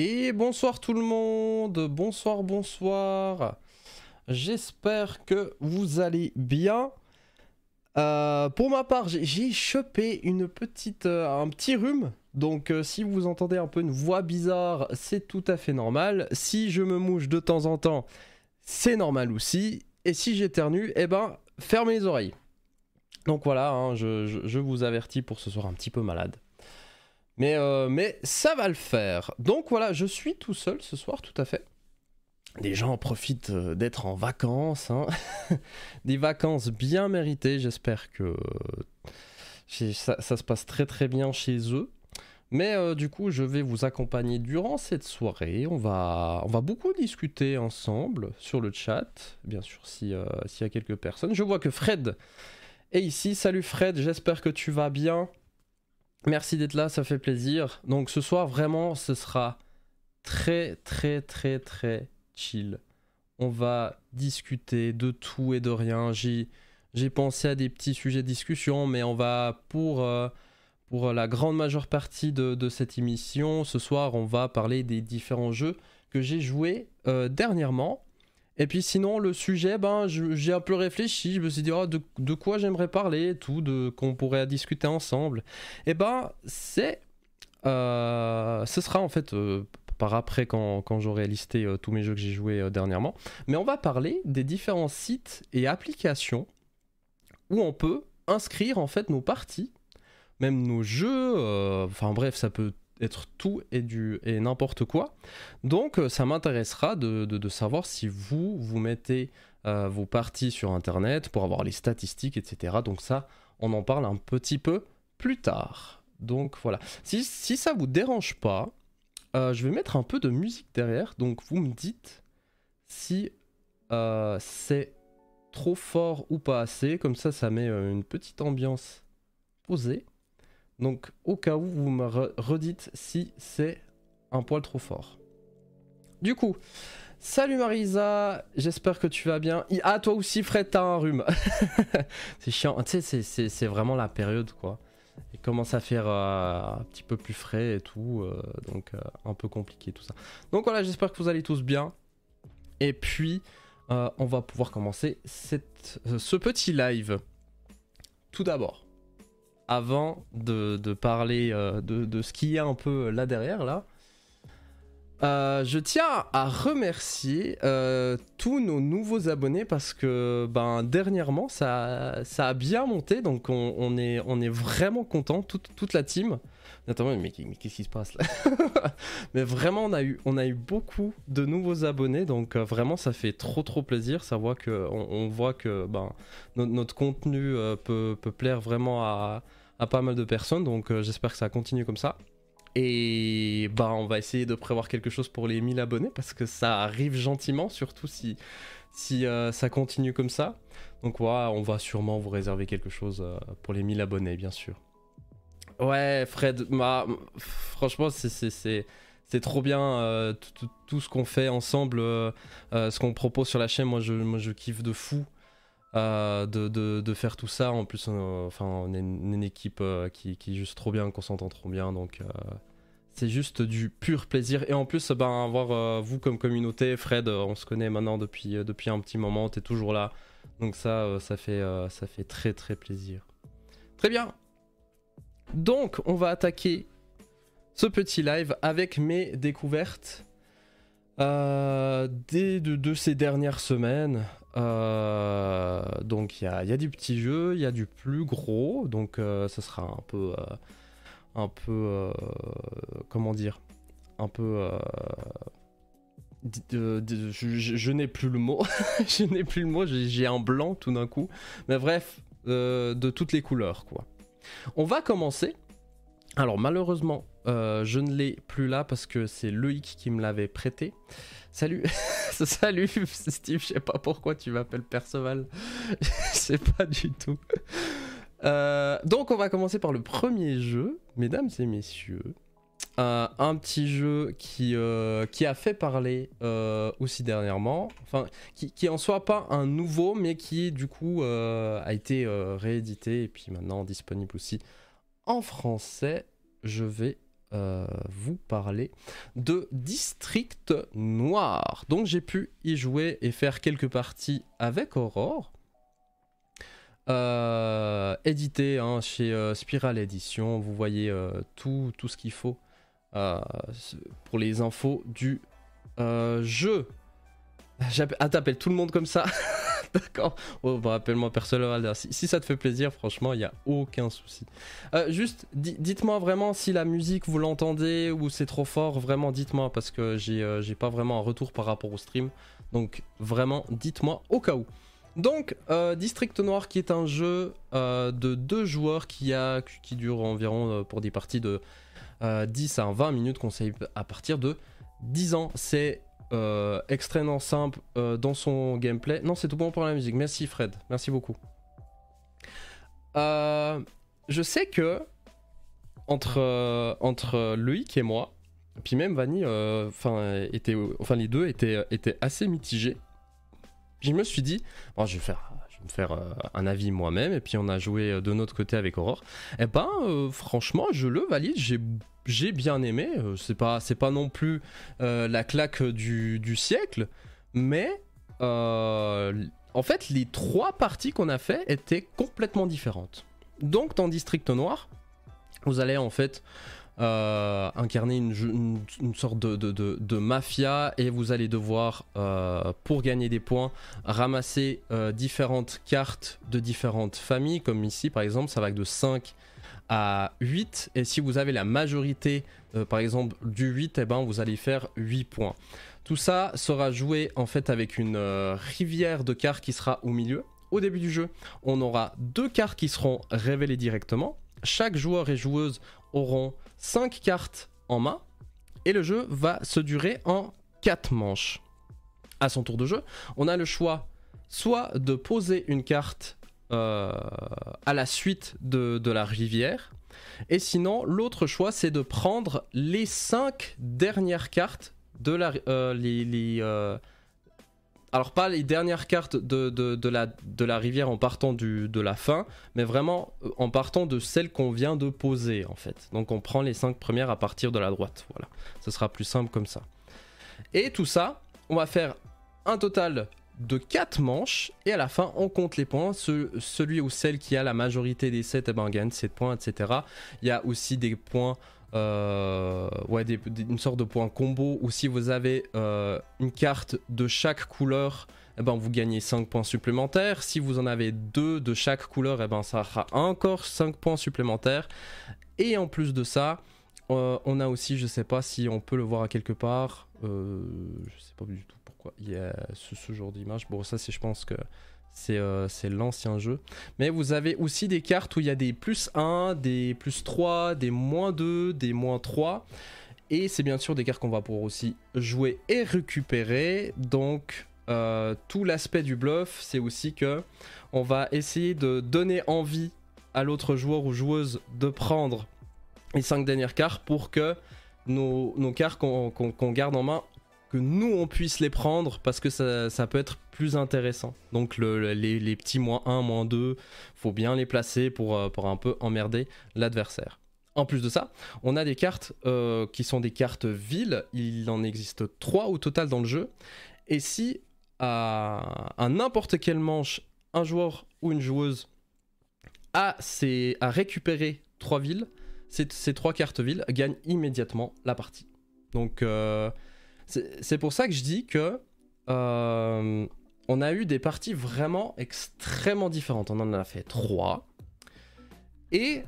Et bonsoir tout le monde, bonsoir. J'espère que vous allez bien. Pour ma part, j'ai chopé un petit rhume. Donc si vous entendez un peu une voix bizarre, c'est tout à fait normal. Si je me mouche de temps en temps, c'est normal aussi. Et si j'éternue, eh ben fermez les oreilles. Donc voilà, hein, je vous avertis pour ce soir un petit peu malade. Mais ça va le faire. Donc voilà, je suis tout seul ce soir, tout à fait. Des gens profitent d'être en vacances. Hein. Des vacances bien méritées. J'espère que ça se passe très très bien chez eux. Mais du coup, je vais vous accompagner durant cette soirée. On va beaucoup discuter ensemble sur le chat. Bien sûr, s'il y a quelques personnes. Je vois que Fred est ici. Salut Fred, j'espère que tu vas bien. Merci d'être là, ça fait plaisir. Donc ce soir, vraiment, ce sera très très très très chill. On va discuter de tout et de rien. J'ai pensé à des petits sujets de discussion, mais on va, pour la grande majeure partie de cette émission, ce soir, on va parler des différents jeux que j'ai joués dernièrement. Et puis sinon, le sujet, ben, j'ai un peu réfléchi, je me suis dit oh, de quoi j'aimerais parler, qu'on pourrait discuter ensemble. Et ben, ce sera en fait par après quand j'aurai listé tous mes jeux que j'ai joués dernièrement. Mais on va parler des différents sites et applications où on peut inscrire en fait nos parties, même nos jeux, enfin bref, ça peut être tout et n'importe quoi. Donc ça m'intéressera de savoir si vous mettez vos parties sur internet pour avoir les statistiques, etc. Donc ça, on en parle un petit peu plus tard. Donc voilà, si ça vous dérange pas, je vais mettre un peu de musique derrière, donc vous me dites si c'est trop fort ou pas assez, comme ça met une petite ambiance posée. Donc au cas où vous me redites si c'est un poil trop fort. Du coup, salut Marisa, j'espère que tu vas bien. Ah toi aussi Fred, t'as un rhume. C'est chiant, tu sais c'est vraiment la période quoi. Il commence à faire un petit peu plus frais et tout, donc un peu compliqué tout ça. Donc voilà, j'espère que vous allez tous bien. Et puis on va pouvoir commencer ce petit live. Tout d'abord, avant de parler de ce qu'il y a un peu là derrière, là, je tiens à remercier tous nos nouveaux abonnés parce que ben, dernièrement, ça a bien monté. Donc, on est vraiment contents, toute la team. Notamment, mais qu'est-ce qui se passe là? Mais vraiment, on a eu beaucoup de nouveaux abonnés. Donc, vraiment, ça fait trop plaisir. Ça voit que, on voit que ben, notre contenu peut plaire vraiment à pas mal de personnes, donc j'espère que ça continue comme ça. Et bah on va essayer de prévoir quelque chose pour les 1000 abonnés parce que ça arrive gentiment, surtout si ça continue comme ça. Donc ouais, on va sûrement vous réserver quelque chose pour les 1000 abonnés, bien sûr. Ouais Fred, bah, franchement c'est trop bien tout ce qu'on fait ensemble, ce qu'on propose sur la chaîne, moi je kiffe de fou. De faire tout ça, en plus on est une équipe qui est juste trop bien, qu'on s'entend trop bien, donc c'est juste du pur plaisir. Et en plus ben, avoir vous comme communauté, Fred, on se connaît maintenant depuis un petit moment, t'es toujours là, donc ça fait très plaisir. Très bien, donc on va attaquer ce petit live avec mes découvertes de ces dernières semaines. Donc il y a du petit jeu, il y a du plus gros, donc ça sera un peu comment dire, un peu je n'ai plus le mot. Je n'ai plus le mot, j'ai un blanc tout d'un coup, mais bref, de toutes les couleurs quoi. On va commencer. Alors malheureusement je ne l'ai plus là parce que c'est Loïc qui me l'avait prêté. Salut. Salut Steve, je sais pas pourquoi tu m'appelles Perceval. Je sais pas du tout. Donc on va commencer par le premier jeu, mesdames et messieurs. Un petit jeu qui a fait parler aussi dernièrement. Enfin, qui en soit pas un nouveau, mais qui du coup a été réédité et puis maintenant disponible aussi en français. Je vais vous parler de District Noir. Donc j'ai pu y jouer et faire quelques parties avec Aurore. Édité hein, chez Spiral Edition, vous voyez tout ce qu'il faut pour les infos du jeu. Ah, t'appelles tout le monde comme ça? D'accord. Oh, bah, appelle-moi Perceval. Si ça te fait plaisir, franchement, il n'y a aucun souci. Juste, dites-moi vraiment si la musique, vous l'entendez ou c'est trop fort. Vraiment, dites-moi parce que j'ai pas vraiment un retour par rapport au stream. Donc, vraiment, dites-moi au cas où. Donc, District Noir qui est un jeu de 2 joueurs qui dure environ pour des parties de 10 à 20 minutes qu'on save à partir de 10 ans. C'est extrêmement simple dans son gameplay. Non, c'est tout bon pour la musique. Merci Fred, merci beaucoup. Je sais que entre Loïc et moi, puis même Vanny, les deux étaient assez mitigés. Je me suis dit, bon, je vais me faire un avis moi-même, et puis on a joué de notre côté avec Aurore. Et ben, franchement, je le valide, j'ai bien aimé. C'est pas non plus la claque du siècle, mais en fait, les 3 parties qu'on a fait étaient complètement différentes. Donc, dans District Noir, vous allez en fait incarner une sorte de mafia, et vous allez devoir pour gagner des points ramasser différentes cartes de différentes familles, comme ici par exemple ça va de 5 à 8, et si vous avez la majorité par exemple du 8, et ben vous allez faire 8 points. Tout ça sera joué en fait avec une rivière de cartes qui sera au milieu. Au début du jeu, on aura 2 cartes qui seront révélées directement. Chaque joueur et joueuse auront 5 cartes en main, et le jeu va se durer en 4 manches. À son tour de jeu, on a le choix soit de poser une carte à la suite de la rivière, et sinon l'autre choix c'est de prendre les 5 dernières cartes de la alors pas les dernières cartes de la rivière en partant de la fin, mais vraiment en partant de celle qu'on vient de poser en fait. Donc on prend les 5 premières à partir de la droite, voilà. Ce sera plus simple comme ça. Et tout ça, on va faire un total de 4 manches, et à la fin on compte les points. Celui ou celle qui a la majorité des 7, eh ben, gagne 7 points, etc. Il y a aussi des points... une sorte de point combo où si vous avez une carte de chaque couleur, eh ben vous gagnez 5 points supplémentaires. Si vous en avez 2 de chaque couleur, eh ben ça fera encore 5 points supplémentaires. Et en plus de ça, on a aussi, je sais pas si on peut le voir à quelque part, je sais pas du tout pourquoi il y a ce genre d'image. Bon, ça c'est, je pense que c'est l'ancien jeu. Mais vous avez aussi des cartes où il y a des plus 1, des plus 3, des moins 2, des moins 3. Et c'est bien sûr des cartes qu'on va pouvoir aussi jouer et récupérer. Donc tout l'aspect du bluff, c'est aussi que on va essayer de donner envie à l'autre joueur ou joueuse de prendre les 5 dernières cartes pour que nos cartes qu'on garde en main, que nous on puisse les prendre, parce que ça peut être plus intéressant. Donc les petits moins 1, moins 2, faut bien les placer pour un peu emmerder l'adversaire. En plus de ça, on a des cartes qui sont des cartes villes. Il en existe 3 au total dans le jeu. Et si à n'importe quelle manche, un joueur ou une joueuse a récupéré 3 villes, ces 3 cartes villes gagnent immédiatement la partie. Donc... c'est pour ça que je dis que on a eu des parties vraiment extrêmement différentes. On en a fait 3. Et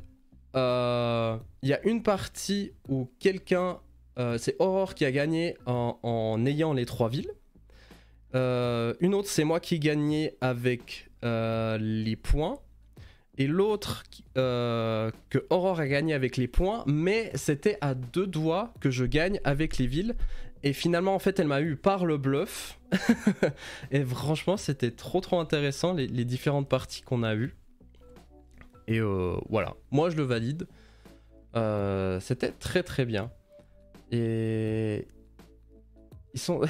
il y a une partie où quelqu'un... c'est Aurore qui a gagné en ayant les 3 villes. Une autre, c'est moi qui gagnais avec les points. Et l'autre que Aurore a gagné avec les points, mais c'était à 2 doigts que je gagne avec les villes. Et finalement en fait elle m'a eu par le bluff. Et franchement c'était trop intéressant les différentes parties qu'on a eues. Et voilà, moi je le valide. C'était très bien. Et ils sont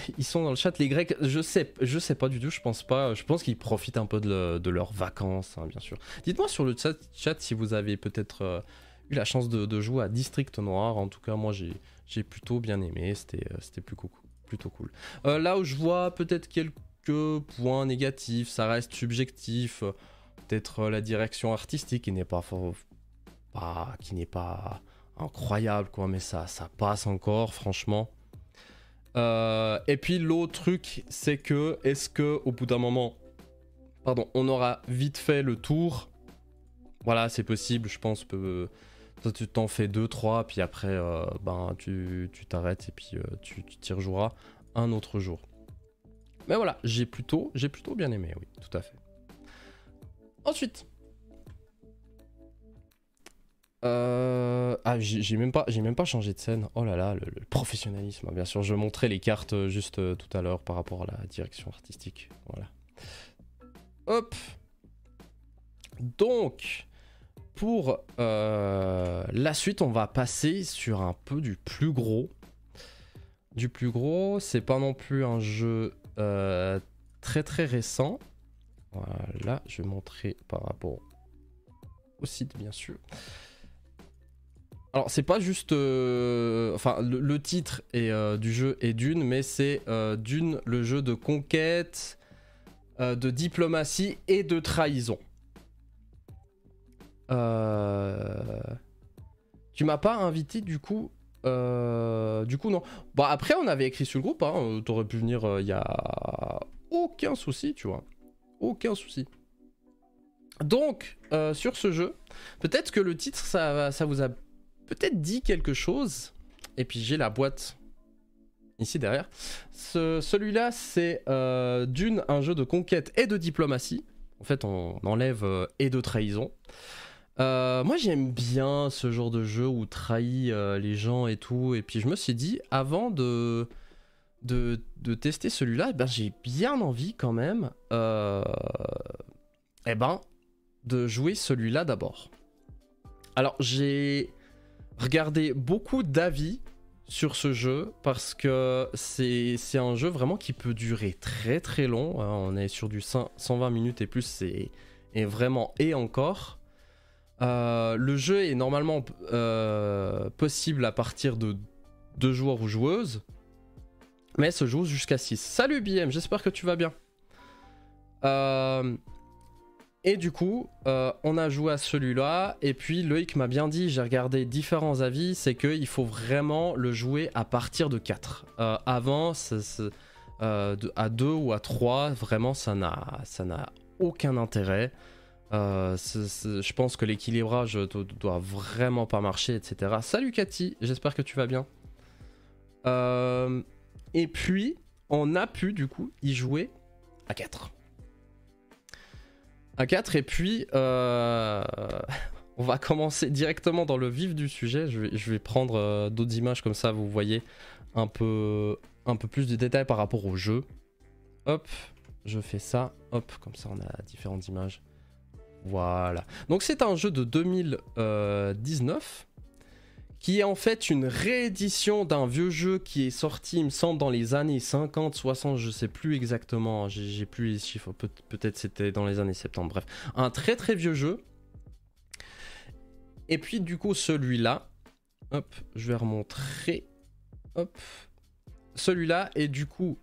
dans le chat les Grecs. Je sais pas du tout, je pense pas. Je pense qu'ils profitent un peu de leurs vacances hein, bien sûr. Dites-moi sur le chat si vous avez peut-être eu la chance de jouer à District Noir. En tout cas, moi, j'ai plutôt bien aimé. C'était plutôt cool. Là où je vois peut-être quelques points négatifs, ça reste subjectif. Peut-être la direction artistique qui n'est pas incroyable, quoi, mais ça passe encore, franchement. Et puis l'autre truc, c'est que au bout d'un moment, on aura vite fait le tour. Voilà, c'est possible, je pense que tu t'en fais 2-3, puis après tu t'arrêtes et puis tu t'y rejoueras un autre jour. Mais voilà, j'ai plutôt bien aimé, oui, tout à fait. Ensuite, j'ai même pas changé de scène. Oh là là, le professionnalisme. Bien sûr, je montrais les cartes juste tout à l'heure par rapport à la direction artistique. Voilà. Hop. Donc, pour la suite, on va passer sur un peu du plus gros. Du plus gros, c'est pas non plus un jeu très très récent. Voilà, je vais montrer par rapport au site, bien sûr. Alors c'est pas juste, le titre est, du jeu est Dune, mais c'est Dune, le jeu de conquête, de diplomatie et de trahison. Tu m'as pas invité du coup, non. Bah après on avait écrit sur le groupe, hein, t'aurais pu venir, y a aucun souci, tu vois, aucun souci. Donc sur ce jeu, peut-être que le titre ça vous a peut-être dit quelque chose. Et puis j'ai la boîte ici derrière. Celui-là, c'est Dune, un jeu de conquête et de diplomatie. En fait, on enlève et de trahison. Moi, j'aime bien ce genre de jeu où trahit les gens et tout. Et puis je me suis dit, avant de tester celui-là, ben, j'ai bien envie quand même de jouer celui-là d'abord. Alors, j'ai regardé beaucoup d'avis sur ce jeu parce que c'est un jeu vraiment qui peut durer très très long. On est sur du 120 minutes et plus, et encore. Le jeu est normalement possible à partir de 2 joueurs ou joueuses, mais se joue jusqu'à 6. Salut BM, j'espère que tu vas bien. Et du coup, on a joué à celui-là, et puis Loïc m'a bien dit, j'ai regardé différents avis, c'est qu'il faut vraiment le jouer à partir de 4. Avant, à 2 ou à 3, vraiment, ça n'a aucun intérêt. Je pense que l'équilibrage doit vraiment pas marcher, etc. Salut Cathy, j'espère que tu vas bien. Et puis, on a pu, du coup, y jouer à 4. À 4, et puis on va commencer directement dans le vif du sujet. Je vais prendre d'autres images comme ça vous voyez un peu plus de détails par rapport au jeu. Hop, je fais ça, hop, comme ça on a différentes images. Voilà, donc c'est un jeu de 2019 qui est en fait une réédition d'un vieux jeu qui est sorti, il me semble, dans les années 50, 60, je sais plus exactement, j'ai plus les chiffres, peut-être c'était dans les années 70, bref. Un très très vieux jeu. Et puis du coup celui-là, hop, je vais remontrer, hop. Celui-là est du coup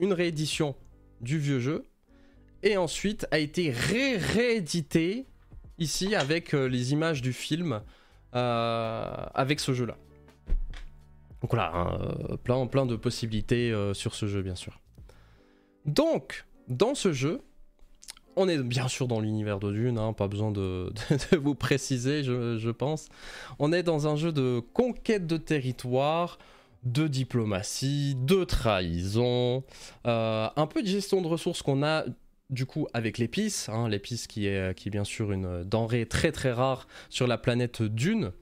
une réédition du vieux jeu, et ensuite a été réédité ici avec les images du film. Avec ce jeu là. Donc voilà, plein de possibilités sur ce jeu, bien sûr. Donc dans ce jeu, on est bien sûr dans l'univers de Dune, hein, pas besoin de vous préciser, je pense. On est dans un jeu de conquête de territoire, de diplomatie, de trahison, un peu de gestion de ressources qu'on a du coup avec l'épice, hein, l'épice qui est bien sûr une denrée très très rare sur la planète Dune,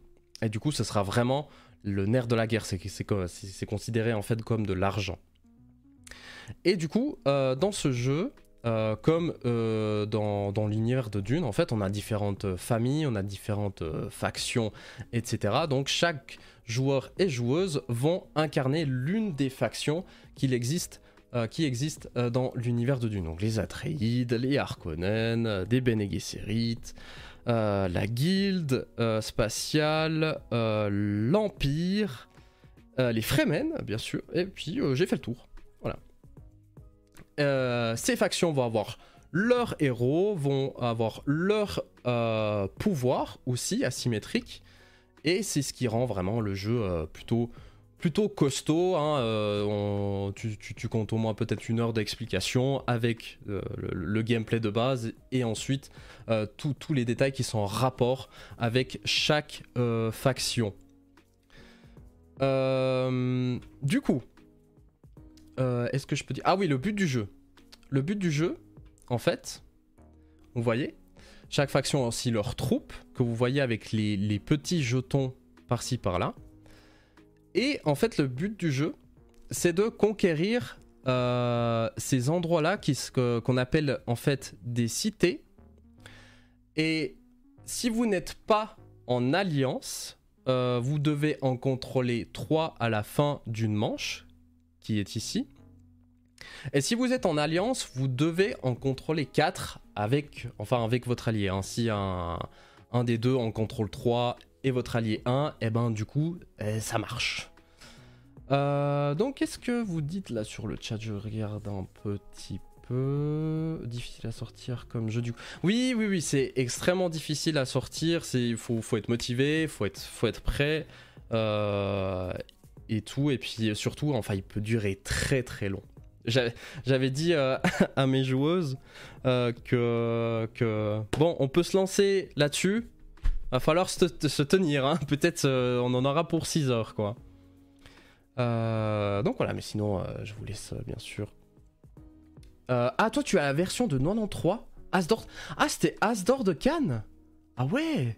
et du coup ce sera vraiment le nerf de la guerre, c'est considéré en fait comme de l'argent. Et du coup dans ce jeu, comme dans l'univers de Dune, en fait on a différentes familles, on a différentes factions, etc. Donc chaque joueur et joueuse vont incarner l'une des factions qui existent dans l'univers de Dune. Donc les Atreides, les Harkonnen, des Bene Gesserit, la Guilde Spatiale, l'Empire, les Fremen, bien sûr, et puis j'ai fait le tour. Voilà. Ces factions vont avoir leurs héros, vont avoir leur pouvoir aussi asymétrique, et c'est ce qui rend vraiment le jeu plutôt costaud, hein. Tu comptes au moins peut-être 1 heure d'explication avec le gameplay de base et ensuite tous les détails qui sont en rapport avec chaque faction. Du coup, est-ce que je peux dire... Ah oui, le but du jeu. Le but du jeu, en fait, vous voyez, chaque faction a aussi leur troupe, que vous voyez avec les petits jetons par-ci par-là. Et en fait, le but du jeu, c'est de conquérir ces endroits-là qu'on appelle en fait des cités. Et si vous n'êtes pas en alliance, vous devez en contrôler 3 à la fin d'une manche, qui est ici. Et si vous êtes en alliance, vous devez en contrôler 4 avec votre allié, hein. Si un des deux en contrôle 3 et votre allié 1, et ben du coup ça marche. Donc qu'est-ce que vous dites là sur le chat? Je regarde un petit peu. Difficile à sortir comme jeu du coup. Oui, c'est extrêmement difficile à sortir. Il faut être motivé, faut être prêt et tout. Et puis surtout, enfin, il peut durer très très long. J'avais dit à mes joueuses que bon, on peut se lancer là-dessus. Va falloir se tenir, hein. Peut-être on en aura pour 6 heures, quoi. Donc voilà, mais sinon, je vous laisse, bien sûr. Ah, toi, tu as la version de 93 As d'or... Ah, c'était As d'or de Cannes. Ah ouais.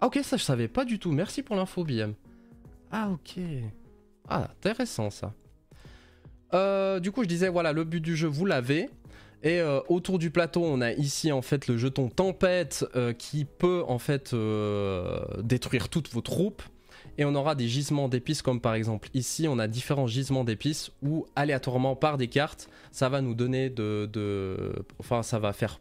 Ah ok, ça, je savais pas du tout. Merci pour l'info, BM. Ah ok. Ah, intéressant, ça. Du coup, je disais, voilà, le but du jeu, vous l'avez. Et autour du plateau, on a ici en fait le jeton tempête qui peut en fait détruire toutes vos troupes. Et on aura des gisements d'épices, comme par exemple ici, on a différents gisements d'épices où aléatoirement par des cartes, ça va nous donner enfin, ça va faire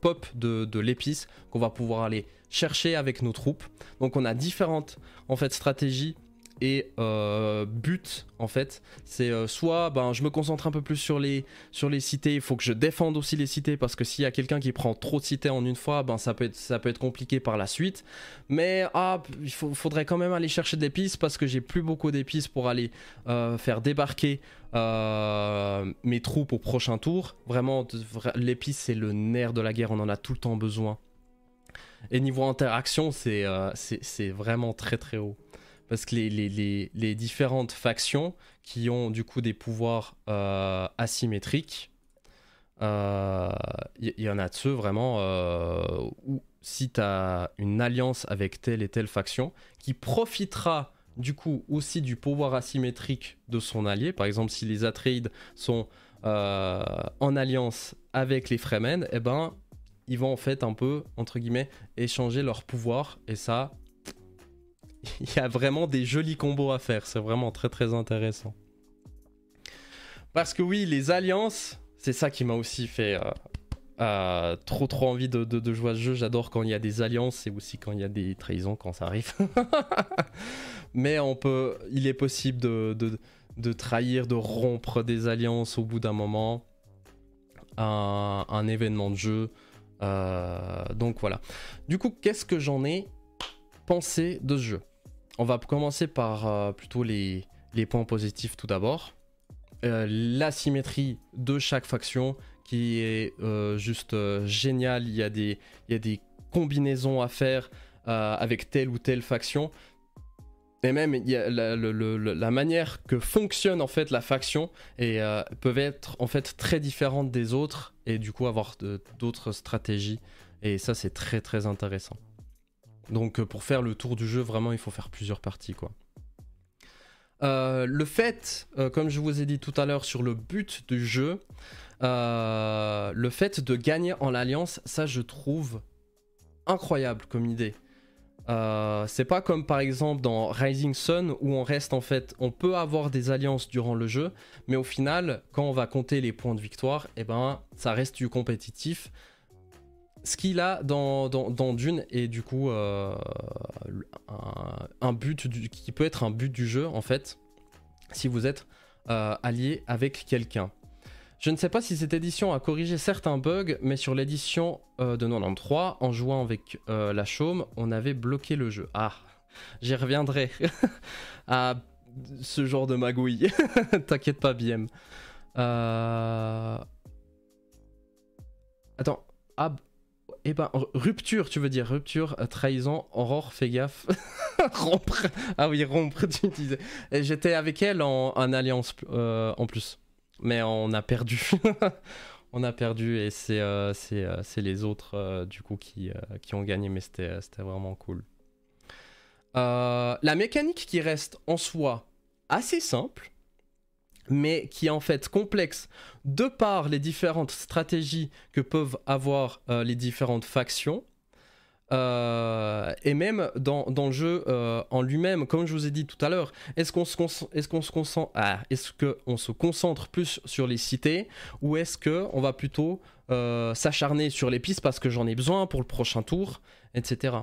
pop de l'épice qu'on va pouvoir aller chercher avec nos troupes. Donc on a différentes en fait stratégies. Et but en fait, c'est soit ben, je me concentre un peu plus sur les cités, il faut que je défende aussi les cités parce que s'il y a quelqu'un qui prend trop de cités en une fois, ben, ça peut être compliqué par la suite. Mais faudrait quand même aller chercher de l'épice parce que j'ai plus beaucoup d'épices pour aller faire débarquer mes troupes au prochain tour. Vraiment, l'épice c'est le nerf de la guerre, on en a tout le temps besoin. Et niveau interaction, c'est vraiment très très haut. Parce que les différentes factions qui ont du coup des pouvoirs asymétriques, il y en a de ceux vraiment où si tu as une alliance avec telle et telle faction qui profitera du coup aussi du pouvoir asymétrique de son allié. Par exemple, si les Atreides sont en alliance avec les Fremen, eh ben, ils vont en fait un peu, entre guillemets, échanger leur pouvoir et ça... Il y a vraiment des jolis combos à faire, c'est vraiment très très intéressant. Parce que oui, les alliances, c'est ça qui m'a aussi fait trop envie de jouer à ce jeu. J'adore quand il y a des alliances et aussi quand il y a des trahisons, quand ça arrive. Mais il est possible de trahir, de rompre des alliances au bout d'un moment, un événement de jeu. Donc voilà. Du coup, qu'est-ce que j'en ai pensé de ce jeu? On va commencer par plutôt les points positifs tout d'abord. L'asymétrie de chaque faction qui est juste géniale. Il y a des combinaisons à faire avec telle ou telle faction. Et même il y a la manière que fonctionne en fait la faction et peuvent être en fait très différentes des autres et du coup avoir d'autres stratégies. Et ça c'est très très intéressant. Donc pour faire le tour du jeu, vraiment, il faut faire plusieurs parties, quoi. Le fait, comme je vous ai dit tout à l'heure sur le but du jeu, le fait de gagner en l'alliance, ça je trouve incroyable comme idée. C'est pas comme par exemple dans Rising Sun où on reste en fait, on peut avoir des alliances durant le jeu, mais au final, quand on va compter les points de victoire, eh ben, ça reste du compétitif. ce qu'il a dans Dune est du coup un but qui peut être un but du jeu en fait, si vous êtes allié avec quelqu'un. Je ne sais pas si cette édition a corrigé certains bugs, mais sur l'édition de 93, en jouant avec la chaume, on avait bloqué le jeu. Ah, j'y reviendrai à ce genre de magouille. T'inquiète pas, BM. Attends, ah, eh ben, rupture, tu veux dire, rupture, trahison, Aurore, fais gaffe. Rompre, ah oui, rompre, tu disais. J'étais avec elle en alliance en plus. Mais on a perdu, on a perdu et c'est les autres du coup qui ont gagné, mais c'était vraiment cool. La mécanique qui reste en soi assez simple, mais qui est en fait complexe de par les différentes stratégies que peuvent avoir les différentes factions. Et même dans le jeu en lui-même, comme je vous ai dit tout à l'heure, est-ce qu'on se concentre plus sur les cités, ou est-ce qu'on va plutôt s'acharner sur les pistes parce que j'en ai besoin pour le prochain tour, etc.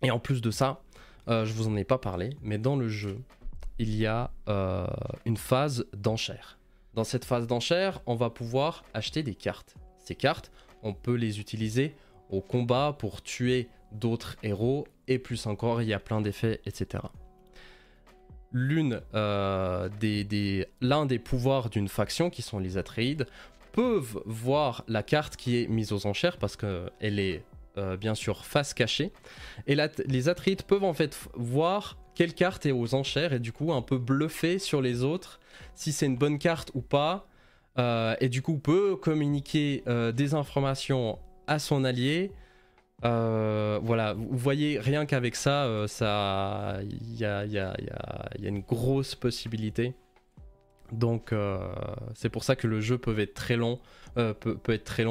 Et en plus de ça, je vous en ai pas parlé, mais dans le jeu, il y a une phase d'enchères. Dans cette phase d'enchères, on va pouvoir acheter des cartes. Ces cartes, on peut les utiliser au combat pour tuer d'autres héros, et plus encore, il y a plein d'effets, etc. L'un des pouvoirs d'une faction, qui sont les Atreides, peuvent voir la carte qui est mise aux enchères, parce qu'elle est bien sûr face cachée, et les Atreides peuvent en fait voir quelle carte est aux enchères, et du coup un peu bluffer sur les autres, si c'est une bonne carte ou pas, et du coup peut communiquer des informations à son allié, voilà, vous voyez, rien qu'avec ça, il y a une grosse possibilité. Donc c'est pour ça que le jeu peut être très long,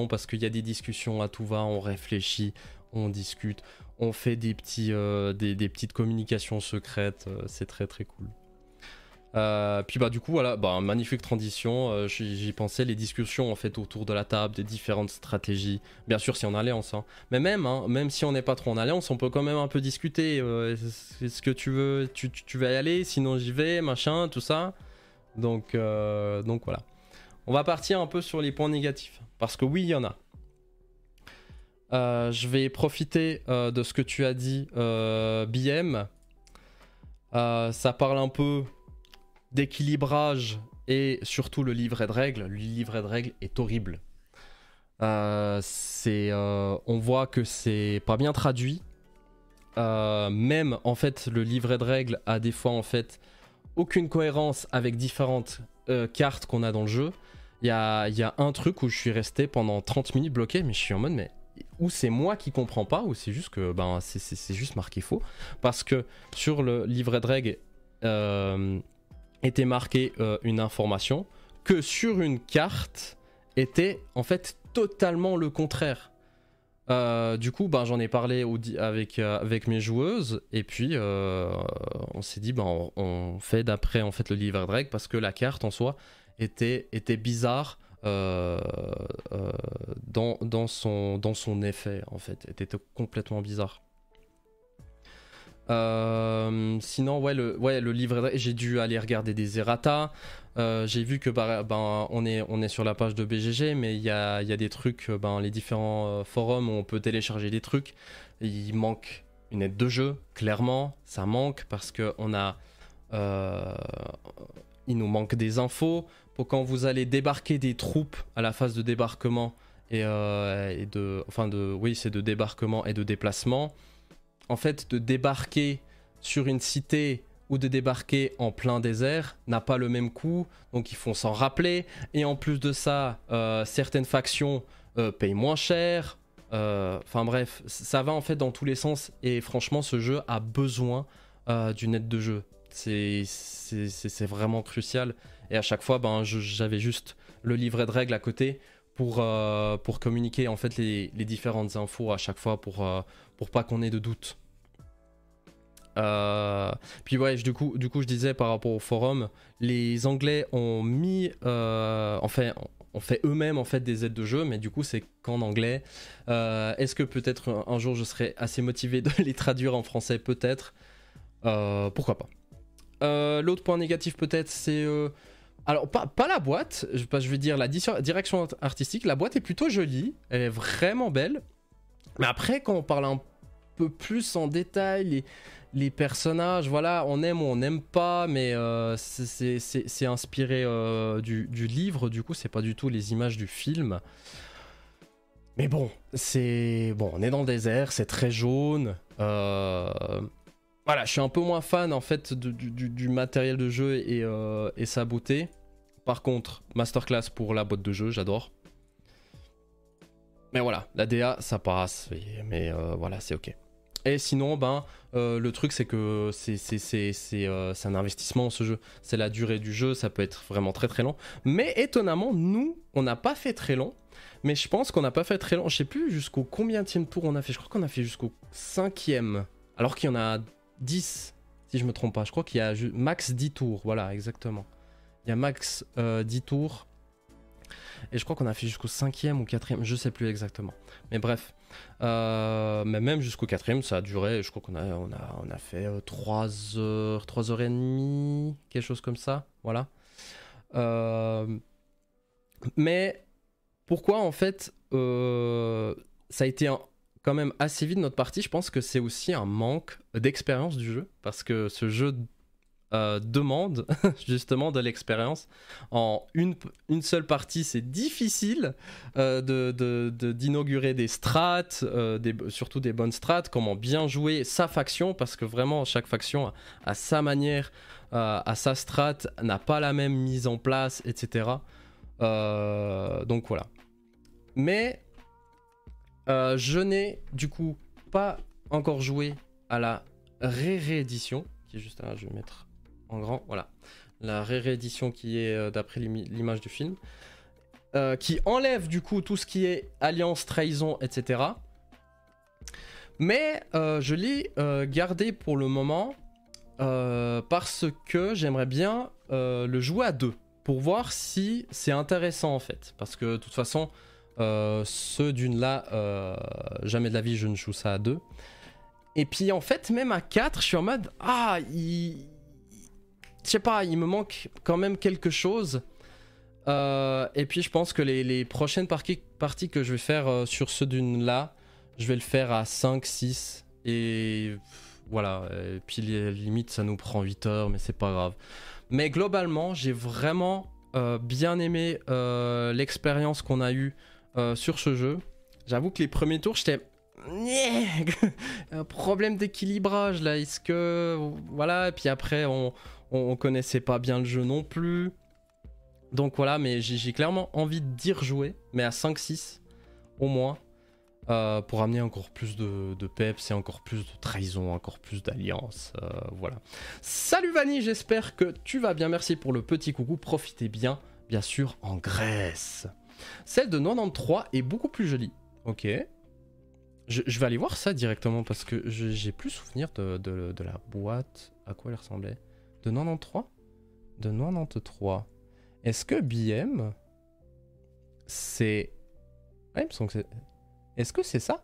parce qu'il y a des discussions à tout va, on réfléchit, on discute, on fait des petites communications secrètes, c'est très très cool. Puis bah du coup voilà, bah, magnifique transition, j'y pensais, les discussions en fait autour de la table, des différentes stratégies, bien sûr si on est en alliance, hein. Mais même si on n'est pas trop en alliance, on peut quand même un peu discuter, est-ce que tu vas y aller, sinon j'y vais, machin, tout ça, donc voilà. On va partir un peu sur les points négatifs, parce que oui il y en a. Je vais profiter de ce que tu as dit BM, ça parle un peu d'équilibrage et surtout le livret de règles. Le livret de règles est horrible. On voit que c'est pas bien traduit. Même en fait, le livret de règles a des fois en fait aucune cohérence avec différentes cartes qu'on a dans le jeu. Il y a un truc où je suis resté pendant 30 minutes bloqué, mais je suis en mode mais ou c'est moi qui comprends pas, ou c'est juste que ben c'est juste marqué faux, parce que sur le livret de règles était marqué une information que sur une carte était en fait totalement le contraire. Du coup, ben, j'en ai parlé avec mes joueuses, et puis on s'est dit ben, on fait d'après en fait le livret de règles, parce que la carte en soi était bizarre dans son effet en fait, était complètement bizarre. Sinon ouais le livret, j'ai dû aller regarder des errata, j'ai vu que on est sur la page de BGG, mais il y a des trucs, les différents forums où on peut télécharger des trucs, il manque une aide de jeu, clairement ça manque, parce que il nous manque des infos pour quand vous allez débarquer des troupes à la phase de débarquement débarquement et de déplacement. En fait, de débarquer sur une cité ou de débarquer en plein désert n'a pas le même coût, donc ils font s'en rappeler. Et en plus de ça, certaines factions payent moins cher. Enfin bref, ça va en fait dans tous les sens. Et franchement, ce jeu a besoin d'une aide de jeu. C'est vraiment crucial. Et à chaque fois, j'avais juste le livret de règles à côté pour communiquer en fait les différentes infos à chaque fois pour pas qu'on ait de doute. Puis ouais, du coup je disais par rapport au forum, les Anglais ont mis, enfin ont fait eux-mêmes en fait des aides de jeu, mais du coup c'est qu'en anglais. Est-ce que peut-être un jour je serai assez motivé de les traduire en français? Peut-être. Pourquoi pas. L'autre point négatif peut-être c'est... alors pas la boîte, je veux dire la direction artistique. La boîte est plutôt jolie, elle est vraiment belle. Mais après quand on parle un peu plus en détail, les personnages, voilà, on aime ou on n'aime pas, mais c'est inspiré du livre, du coup c'est pas du tout les images du film. Mais bon, c'est bon, on est dans le désert, c'est très jaune. Voilà, je suis un peu moins fan en fait du matériel de jeu et sa beauté. Par contre, masterclass pour la boîte de jeu, j'adore. Mais voilà, la DA ça passe, mais voilà, c'est ok. Et sinon, le truc c'est que c'est un investissement ce jeu. C'est la durée du jeu, ça peut être vraiment très très long. Mais étonnamment, nous, on n'a pas fait très long. Mais je pense qu'on n'a pas fait très long. Je sais plus jusqu'au combienième tour on a fait. Je crois qu'on a fait jusqu'au 5e. Alors qu'il y en a 10, si je me trompe pas. Je crois qu'il y a max 10 tours. Voilà, exactement. Il y a max 10 tours. Et je crois qu'on a fait jusqu'au 5e ou 4e, je sais plus exactement. Mais bref, mais même jusqu'au 4e, ça a duré, je crois qu'on a fait 3h30, quelque chose comme ça, voilà. Mais pourquoi en fait, ça a été quand même assez vite notre partie, je pense que c'est aussi un manque d'expérience du jeu, parce que ce jeu... demande justement de l'expérience en une seule partie. C'est difficile d'inaugurer des strats, surtout des bonnes strats, comment bien jouer sa faction, parce que vraiment chaque faction à sa manière, à sa strat, n'a pas la même mise en place, etc. Donc voilà, mais je n'ai du coup pas encore joué à la réédition qui est juste là, je vais mettre en grand, voilà, la réédition qui est d'après l'image du film, qui enlève du coup tout ce qui est alliance, trahison, etc. Mais je l'ai gardé pour le moment parce que j'aimerais bien le jouer à deux pour voir si c'est intéressant en fait, parce que de toute façon ce Dune là, jamais de la vie je ne joue ça à deux. Et puis en fait, même à 4, je suis en mode je sais pas, il me manque quand même quelque chose. Et puis je pense que les prochaines parties que je vais faire sur ce Dune là, je vais le faire à 5, 6. Et voilà. Et puis limite, ça nous prend 8 heures, mais c'est pas grave. Mais globalement, j'ai vraiment bien aimé l'expérience qu'on a eue sur ce jeu. J'avoue que les premiers tours, j'étais. Un problème d'équilibrage là, est-ce que voilà, et puis après on connaissait pas bien le jeu non plus, donc voilà, mais j'ai clairement envie d'y rejouer, mais à 5-6 au moins, pour amener encore plus de peps et encore plus de trahison, encore plus d'alliance, voilà. Salut Vanny, j'espère que tu vas bien, merci pour le petit coucou, profitez bien, bien sûr en Grèce. Celle de 93 est beaucoup plus jolie, ok. Je vais aller voir ça directement parce que j'ai plus souvenir de la boîte. À quoi elle ressemblait? De 93? De 93. Est-ce que BM, c'est... Ah, il me semble que c'est... Est-ce que c'est ça?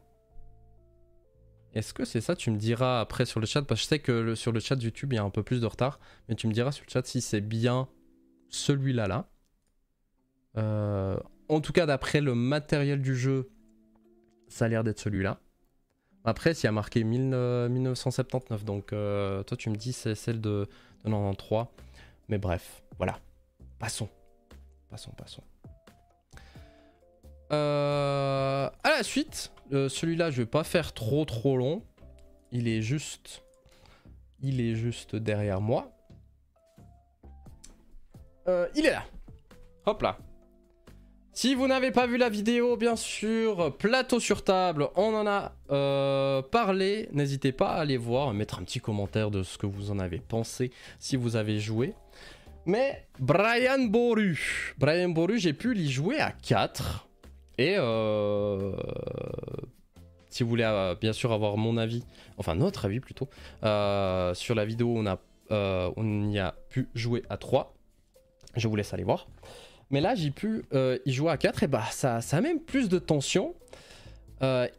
Est-ce que c'est ça? Tu me diras après sur le chat, parce que je sais que sur le chat YouTube, il y a un peu plus de retard. Mais tu me diras sur le chat si c'est bien celui-là. En tout cas, d'après le matériel du jeu... Ça a l'air d'être celui-là. Après, s'il y a marqué 1979, donc toi tu me dis c'est celle de 93. Mais bref, voilà. Passons. À la suite, celui-là je vais pas faire trop long. Il est juste derrière moi. Il est là. Hop là. Si vous n'avez pas vu la vidéo, bien sûr, plateau sur table, on en a parlé. N'hésitez pas à aller voir, mettre un petit commentaire de ce que vous en avez pensé, si vous avez joué. Mais Brian Boru, j'ai pu l'y jouer à 4. Et si vous voulez bien sûr avoir mon avis, enfin notre avis plutôt, sur la vidéo on y a pu jouer à 3. Je vous laisse aller voir. Mais là, j'ai pu y jouer à 4 et bah ça a même plus de tension.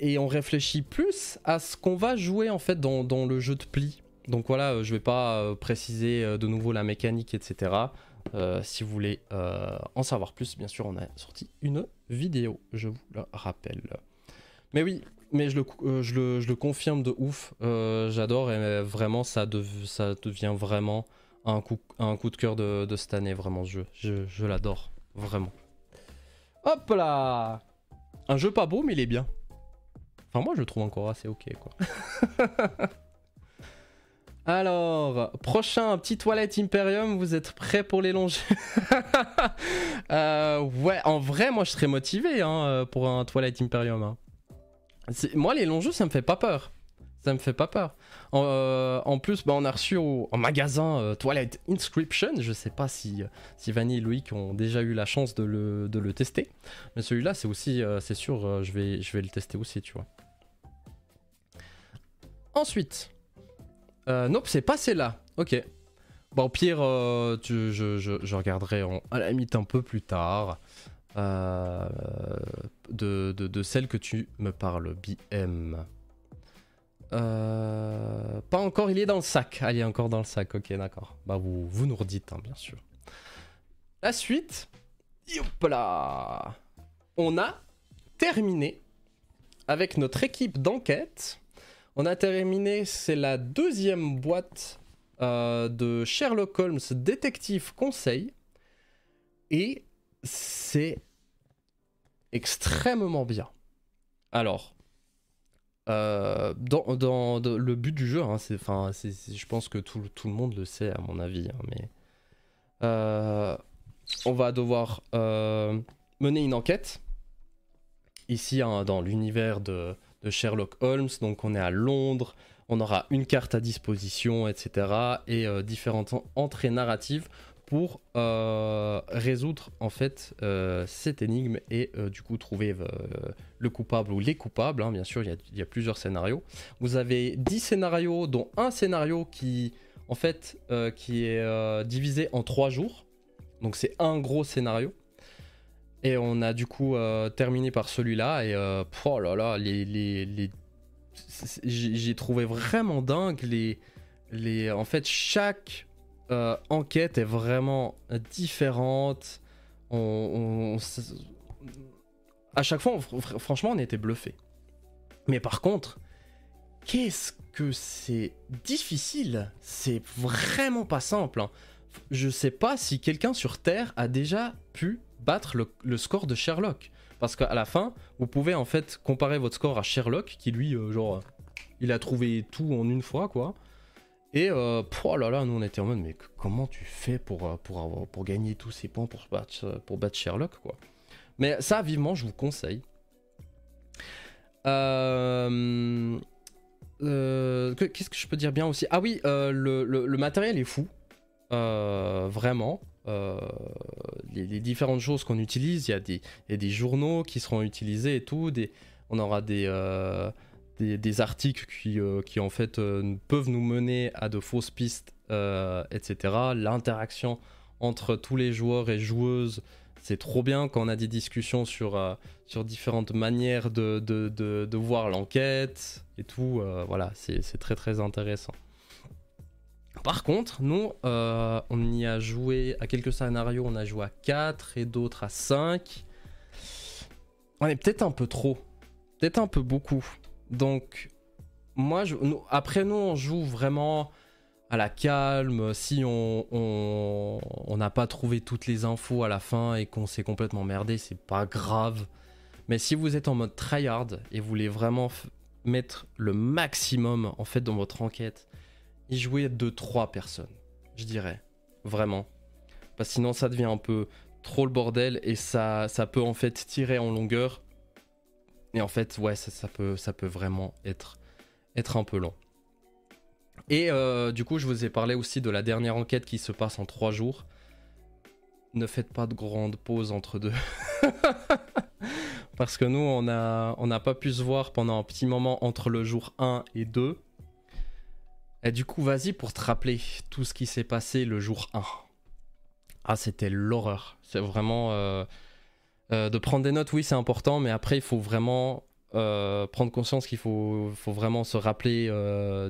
Et on réfléchit plus à ce qu'on va jouer en fait dans le jeu de pli. Donc voilà, je vais pas préciser de nouveau la mécanique, etc. Si vous voulez en savoir plus, bien sûr, on a sorti une vidéo, je vous le rappelle. Mais oui, mais je le confirme de ouf. J'adore et vraiment, ça devient vraiment un coup de cœur de cette année, vraiment, ce jeu. Je l'adore, vraiment. Hop là! Un jeu pas beau, mais il est bien. Enfin, moi, je le trouve encore assez ok, quoi. Alors, prochain petit Twilight Imperium, vous êtes prêts pour les longs jeux? Ouais, en vrai, moi, je serais motivé hein, pour un Twilight Imperium. Hein. Moi, les longs jeux, ça me fait pas peur. Ça me fait pas peur. En plus, bah, on a reçu en magasin Twilight Inscription. Je sais pas si Vanny et Loïc ont déjà eu la chance de le tester. Mais celui-là, c'est aussi, c'est sûr, je vais le tester aussi, tu vois. Ensuite... nope, c'est pas celle-là. Ok. Bon, au pire, je regarderai à la limite un peu plus tard de celle que tu me parles, BM. Pas encore, il est dans le sac. Ah, il est encore dans le sac, ok, d'accord. Bah, vous nous redites, hein, bien sûr. La suite. Hop là. On a terminé avec notre équipe d'enquête. On a terminé, c'est la deuxième boîte de Sherlock Holmes Détective Conseil. Et c'est extrêmement bien. Alors, dans le but du jeu, hein, je pense que tout le monde le sait à mon avis. Hein, mais on va devoir mener une enquête. Ici, hein, dans l'univers de Sherlock Holmes, donc on est à Londres, on aura une carte à disposition, etc. et différentes entrées narratives pour résoudre en fait cette énigme et du coup trouver le coupable ou les coupables, hein. Bien sûr, il y a plusieurs scénarios. Vous avez 10 scénarios, dont un scénario qui en fait qui est divisé en 3 jours, donc c'est un gros scénario. Et on a du coup terminé par celui-là et oh là là, j'ai trouvé vraiment dingue les en fait chaque enquête est vraiment différente. À chaque fois, franchement, on était bluffés. Mais par contre, qu'est-ce que c'est difficile, c'est vraiment pas simple. Hein. Je sais pas si quelqu'un sur Terre a déjà pu battre le score de Sherlock, parce qu'à la fin vous pouvez en fait comparer votre score à Sherlock qui lui genre il a trouvé tout en une fois quoi, et oh là là, nous on était en mode mais comment tu fais pour gagner tous ces points pour battre Sherlock quoi. Mais ça, vivement, je vous conseille. Qu'est-ce que je peux dire bien aussi? Ah oui, le matériel est fou, vraiment. Les différentes choses qu'on utilise, il y a des journaux qui seront utilisés et tout, on aura des articles qui en fait peuvent nous mener à de fausses pistes, etc. L'interaction entre tous les joueurs et joueuses, c'est trop bien quand on a des discussions sur différentes manières de voir l'enquête et tout, voilà, c'est très très intéressant. Par contre, nous, on y a joué à quelques scénarios, on a joué à 4 et d'autres à 5. On est peut-être un peu trop, peut-être un peu beaucoup. Donc, moi, après nous, on joue vraiment à la calme. Si on n'a pas trouvé toutes les infos à la fin et qu'on s'est complètement merdé, c'est pas grave. Mais si vous êtes en mode tryhard et vous voulez vraiment mettre le maximum en fait dans votre enquête, y jouer 2-3 personnes, je dirais, vraiment. Parce que sinon ça devient un peu trop le bordel et ça peut en fait tirer en longueur. Et en fait, ouais, ça peut vraiment être un peu long. Et du coup, je vous ai parlé aussi de la dernière enquête qui se passe en 3 jours. Ne faites pas de grandes pauses entre deux. Parce que nous, on n'a pas pu se voir pendant un petit moment entre le jour 1 et 2. Et du coup, vas-y pour te rappeler tout ce qui s'est passé le jour 1. Ah, c'était l'horreur. C'est vraiment... de prendre des notes, oui, c'est important, mais après, il faut vraiment prendre conscience qu'il faut vraiment se rappeler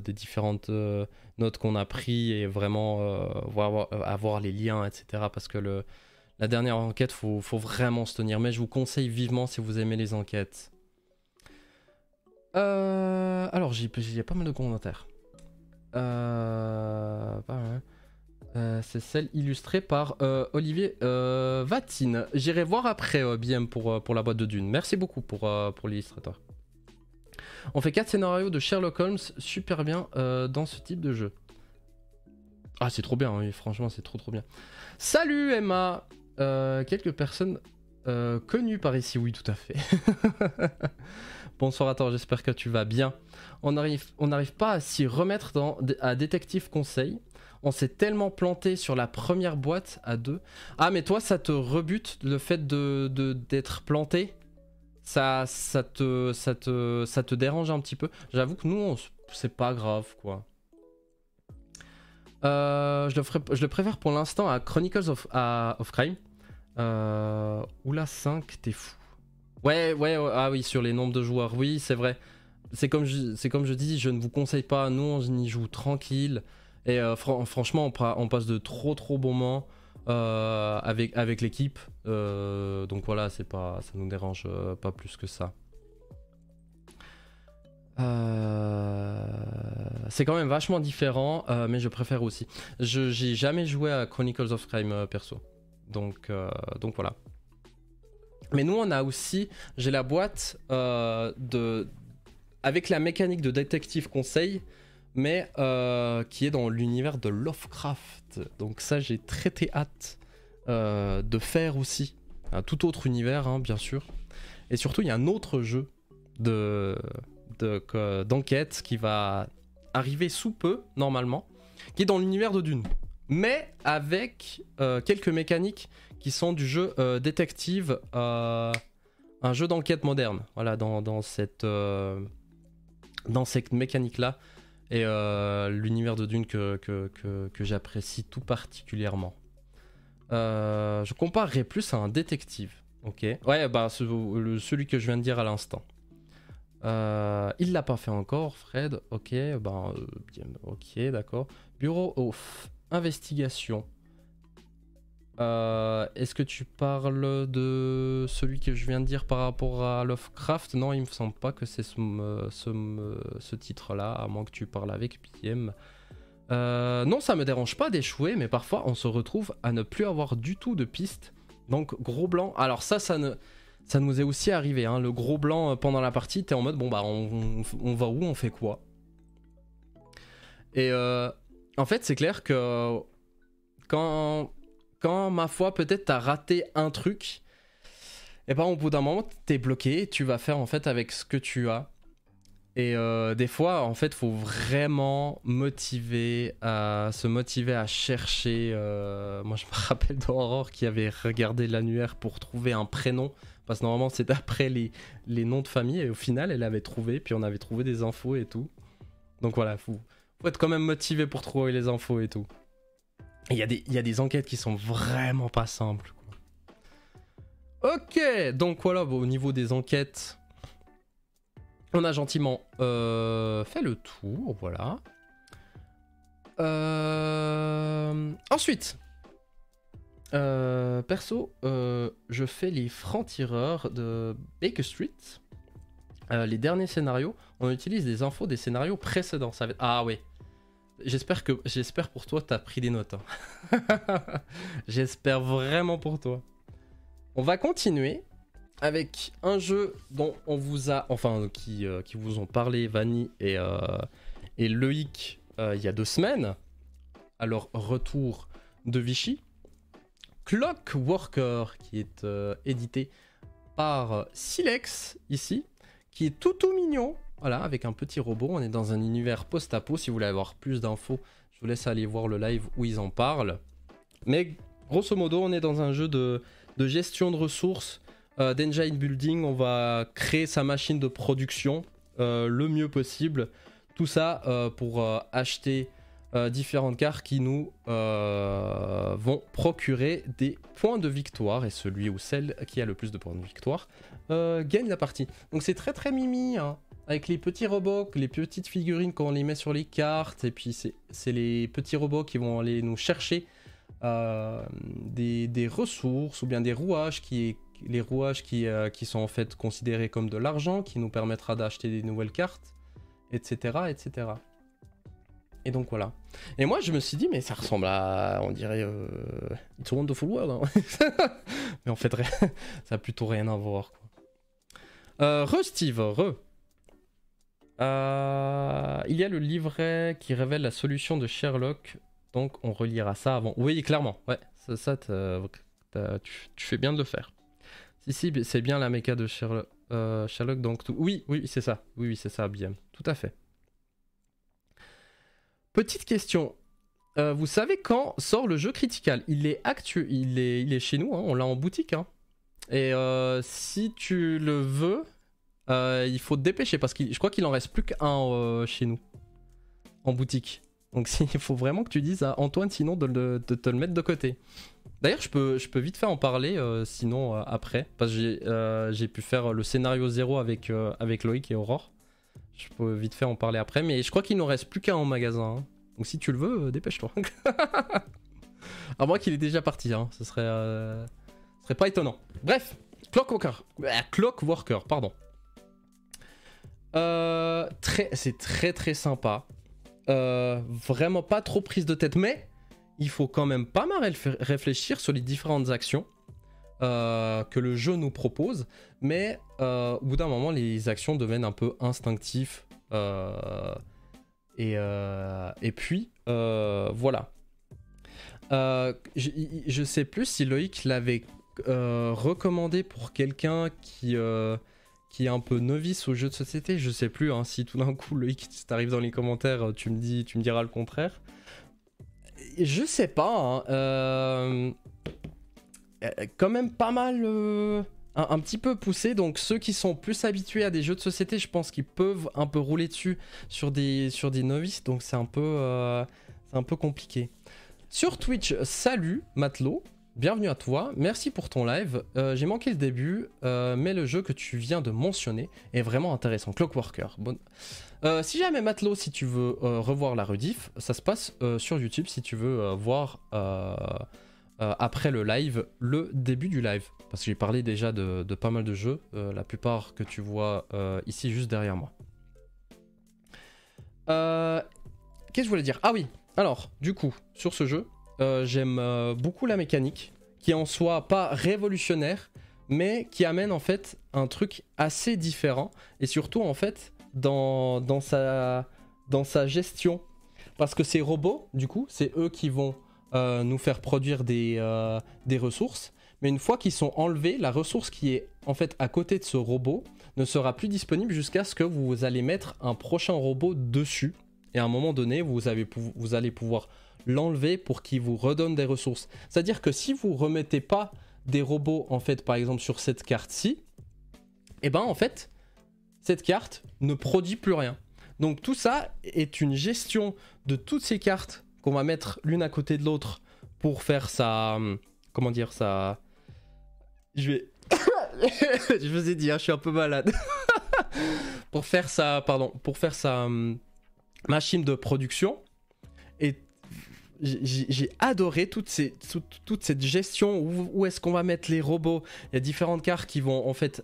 des différentes notes qu'on a prises et vraiment avoir les liens, etc. Parce que la dernière enquête, faut vraiment se tenir. Mais je vous conseille vivement si vous aimez les enquêtes. Alors, il y a pas mal de commentaires. C'est celle illustrée par Olivier Vatine. J'irai voir après BM pour la boîte de Dune. Merci beaucoup pour l'illustrateur. On fait 4 scénarios de Sherlock Holmes super bien dans ce type de jeu. Ah, c'est trop bien, oui, franchement, c'est trop bien. Salut Emma, quelques personnes connues par ici, oui, tout à fait. Bonsoir à toi, j'espère que tu vas bien. On n'arrive pas à s'y remettre à Détective Conseil. On s'est tellement planté sur la première boîte à 2. Ah, mais toi, ça te rebute le fait d'être planté? Ça te dérange un petit peu? J'avoue que nous, c'est pas grave, quoi. Je le préfère pour l'instant à Chronicles of Crime. Oula, 5, t'es fou. Ouais, ah oui, sur les nombres de joueurs, oui, c'est vrai. C'est comme je dis, je ne vous conseille pas. Nous, on y joue tranquille. Et franchement, on passe de trop bons moments avec l'équipe. Donc voilà, ça nous dérange pas plus que ça. C'est quand même vachement différent, mais je préfère aussi. J'ai jamais joué à Chronicles of Crime perso. Donc voilà. Mais nous, on a aussi... J'ai la boîte avec la mécanique de Détective Conseil, mais qui est dans l'univers de Lovecraft. Donc ça, j'ai très hâte de faire aussi. Un tout autre univers, hein, bien sûr. Et surtout, il y a un autre jeu d'enquête qui va arriver sous peu, normalement, qui est dans l'univers de Dune. Mais avec quelques mécaniques qui sont du jeu détective, un jeu d'enquête moderne. Voilà, dans cette mécanique-là. Et l'univers de Dune que j'apprécie tout particulièrement. Je comparerais plus à un détective. Ok. Ouais, bah celui que je viens de dire à l'instant. Il l'a pas fait encore, Fred. Ok, bah, ok, d'accord. Bureau off. Investigation. Est-ce que tu parles de celui que je viens de dire par rapport à Lovecraft? Non, il me semble pas que c'est ce titre-là, à moins que tu parles avec PM. Non, ça me dérange pas d'échouer, mais parfois on se retrouve à ne plus avoir du tout de piste. Donc gros blanc. Alors ça nous est aussi arrivé, hein, le gros blanc pendant la partie. T'es en mode bon bah on va où, on fait quoi? Et en fait c'est clair que quand ma foi peut-être t'as raté un truc, et ben au bout d'un moment t'es bloqué, tu vas faire en fait avec ce que tu as. Et des fois en fait faut vraiment se motiver à chercher. Moi je me rappelle d'Aurore qui avait regardé l'annuaire pour trouver un prénom, parce que normalement c'est après les noms de famille, et au final elle avait trouvé, puis on avait trouvé des infos et tout. Donc voilà, faut être quand même motivé pour trouver les infos et tout. Il y a des enquêtes qui sont vraiment pas simples, quoi. Ok, donc voilà, bon, au niveau des enquêtes, on a gentiment fait le tour, voilà. Ensuite, perso, je fais les francs-tireurs de Baker Street. Les derniers scénarios, on utilise des infos des scénarios précédents. Ça va... Ah ouais. J'espère pour toi t'as pris des notes, hein. J'espère vraiment pour toi. On va continuer avec un jeu dont on vous a, enfin qui vous ont parlé Vanny et Loïc il y a 2 semaines, à leur retour de Vichy. Clockworker, qui est édité par Silex ici, qui est tout mignon. Voilà, avec un petit robot, on est dans un univers post-apo. Si vous voulez avoir plus d'infos, je vous laisse aller voir le live où ils en parlent. Mais grosso modo, on est dans un jeu de gestion de ressources, d'engine building. On va créer sa machine de production le mieux possible. Tout ça pour acheter différentes cartes qui nous vont procurer des points de victoire, et celui ou celle qui a le plus de points de victoire gagne la partie. Donc c'est très très mimi, hein, avec les petits robots, les petites figurines qu'on les met sur les cartes, et puis c'est les petits robots qui vont aller nous chercher des ressources ou bien des rouages qui sont en fait considérés comme de l'argent, qui nous permettra d'acheter des nouvelles cartes, etc., etc. Et donc voilà. Et moi je me suis dit, mais ça ressemble à, on dirait, It's a Wonderful World. Hein. Mais en fait, ça a plutôt rien à voir. Steve. Il y a le livret qui révèle la solution de Sherlock. Donc on reliera ça avant. Oui, clairement. Ouais, ça tu fais bien de le faire. Si, c'est bien la méca de Sherlock. Donc oui, c'est ça. Oui, c'est ça, bien. Tout à fait. Petite question, vous savez quand sort le jeu Critical? Il est chez nous, hein, on l'a en boutique. Hein. Et si tu le veux, il faut te dépêcher parce que je crois qu'il en reste plus qu'un chez nous, en boutique. Donc il faut vraiment que tu dises à Antoine sinon de te le mettre de côté. D'ailleurs je peux vite faire en parler sinon après, parce que j'ai pu faire le scénario 0 avec Loïc et Aurore. Je peux vite fait en parler après, mais je crois qu'il n'en reste plus qu'un en magasin. Hein. Donc si tu le veux, dépêche-toi. À moins qu'il est déjà parti, hein. Ce serait pas étonnant. Bref, Clockworker, pardon. C'est très très sympa. Vraiment pas trop prise de tête, mais il faut quand même pas mal réfléchir sur les différentes actions que le jeu nous propose, mais au bout d'un moment les actions deviennent un peu instinctives et puis voilà. Je sais plus si Loïc l'avait recommandé pour quelqu'un qui est un peu novice au jeu de société, je sais plus, hein, si tout d'un coup Loïc t'arrive dans les commentaires, tu me diras le contraire, je sais pas, hein, quand même pas mal un petit peu poussé, donc ceux qui sont plus habitués à des jeux de société, je pense qu'ils peuvent un peu rouler dessus sur des novices, donc c'est un peu compliqué. Sur Twitch, salut Matelot, bienvenue à toi, merci pour ton live, j'ai manqué le début, mais le jeu que tu viens de mentionner est vraiment intéressant, Clockworker. Bon. Si jamais Matelot, si tu veux revoir la rediff, ça se passe sur YouTube, si tu veux voir... après le live, le début du live, parce que j'ai parlé déjà de pas mal de jeux, la plupart que tu vois ici juste derrière moi. Qu'est-ce que je voulais dire? Ah oui, alors du coup sur ce jeu, j'aime beaucoup la mécanique, qui en soit pas révolutionnaire, mais qui amène en fait un truc assez différent, et surtout en fait dans sa gestion, parce que ces robots, du coup, c'est eux qui vont nous faire produire des ressources, mais une fois qu'ils sont enlevés, la ressource qui est en fait à côté de ce robot ne sera plus disponible jusqu'à ce que vous allez mettre un prochain robot dessus, et à un moment donné vous allez pouvoir l'enlever pour qu'il vous redonne des ressources. C'est à dire que si vous remettez pas des robots en fait par exemple sur cette carte ci, et ben en fait cette carte ne produit plus rien. Donc tout ça est une gestion de toutes ces cartes qu'on va mettre l'une à côté de l'autre pour faire sa... Comment dire ça? Je vous ai dit, hein, je suis un peu malade. Pour faire ça, pardon, pour faire sa machine de production. Et j'ai adoré toute cette gestion. Où est-ce qu'on va mettre les robots? Il y a différentes cartes qui vont en fait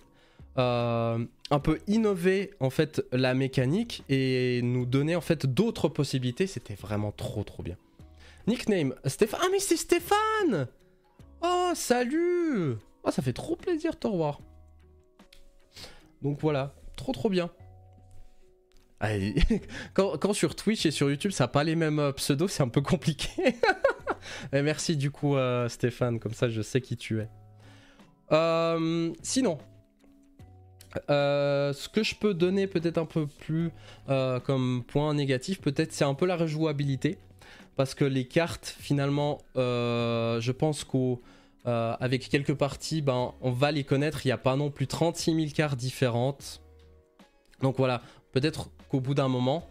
un peu innover en fait la mécanique et nous donner en fait d'autres possibilités. C'était vraiment trop bien. Nickname Stéphane. Ah mais c'est Stéphane. Oh salut. Oh, ça fait trop plaisir de te revoir. Donc voilà, trop bien. Allez, quand sur Twitch et sur YouTube ça n'a pas les mêmes pseudos, c'est un peu compliqué. Et merci du coup Stéphane, comme ça je sais qui tu es. Sinon, ce que je peux donner peut-être un peu plus comme point négatif, peut-être c'est un peu la rejouabilité, parce que les cartes finalement je pense qu'avec quelques parties, ben, on va les connaître, il n'y a pas non plus 36 000 cartes différentes, donc voilà, peut-être qu'au bout d'un moment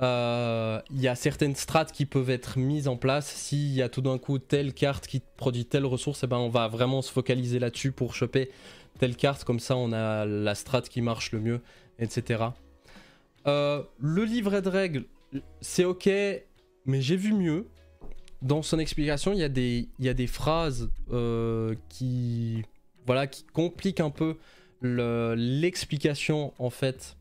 y a certaines strates qui peuvent être mises en place. S'il y a tout d'un coup telle carte qui produit telle ressource, et ben on va vraiment se focaliser là-dessus pour choper telle carte, comme ça on a la strate qui marche le mieux, etc. Le livret de règles, c'est ok, mais j'ai vu mieux. Dans son explication, il y a des phrases qui, voilà, qui compliquent un peu l'explication en fait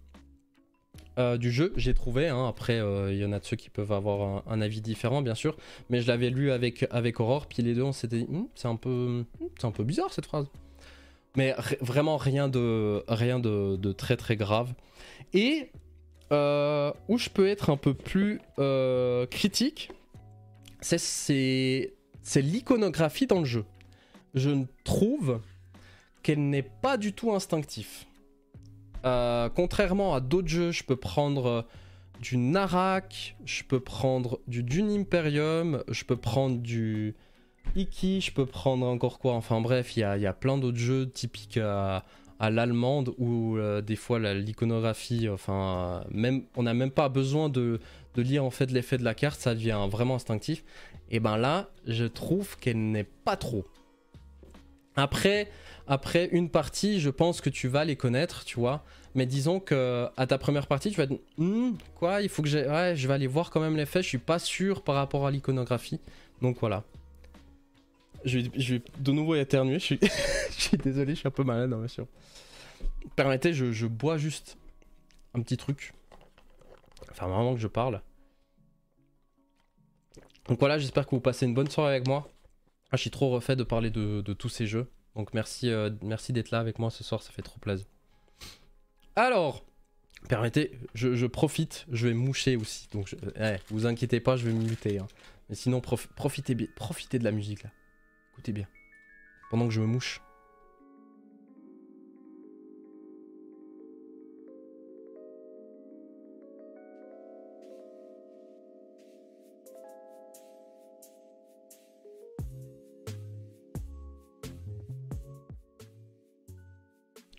du jeu. J'ai trouvé, hein, après il y en a de ceux qui peuvent avoir un avis différent bien sûr, mais je l'avais lu avec Aurore, puis les deux on s'était dit c'est un peu bizarre cette phrase. Mais vraiment rien de très très grave. Et où je peux être un peu plus critique, c'est l'iconographie dans le jeu. Je trouve qu'elle n'est pas du tout instinctive. Contrairement à d'autres jeux, je peux prendre du Narak, je peux prendre du Dune Imperium, je peux prendre du Iki, je peux prendre encore quoi, enfin bref, il y a plein d'autres jeux typiques à l'allemande où des fois l'iconographie, enfin même, on n'a même pas besoin de lire en fait l'effet de la carte, ça devient vraiment instinctif. Et ben là, je trouve qu'elle n'est pas trop. Après une partie, je pense que tu vas les connaître, tu vois. Mais disons que à ta première partie, tu vas dire quoi, il faut que je vais aller voir quand même l'effet, je suis pas sûr par rapport à l'iconographie. Donc voilà. Je vais de nouveau éternuer, je suis désolé, je suis un peu malade, bien sûr. Permettez, je bois juste un petit truc. Enfin, vraiment que je parle. Donc voilà, j'espère que vous passez une bonne soirée avec moi. Ah, je suis trop refait de parler de tous ces jeux. Donc merci d'être là avec moi ce soir, ça fait trop plaisir. Alors, permettez, je profite, je vais moucher aussi. Donc vous inquiétez pas, je vais me muter. Hein. Mais sinon, profitez de la musique là. Écoutez bien, pendant que je me mouche.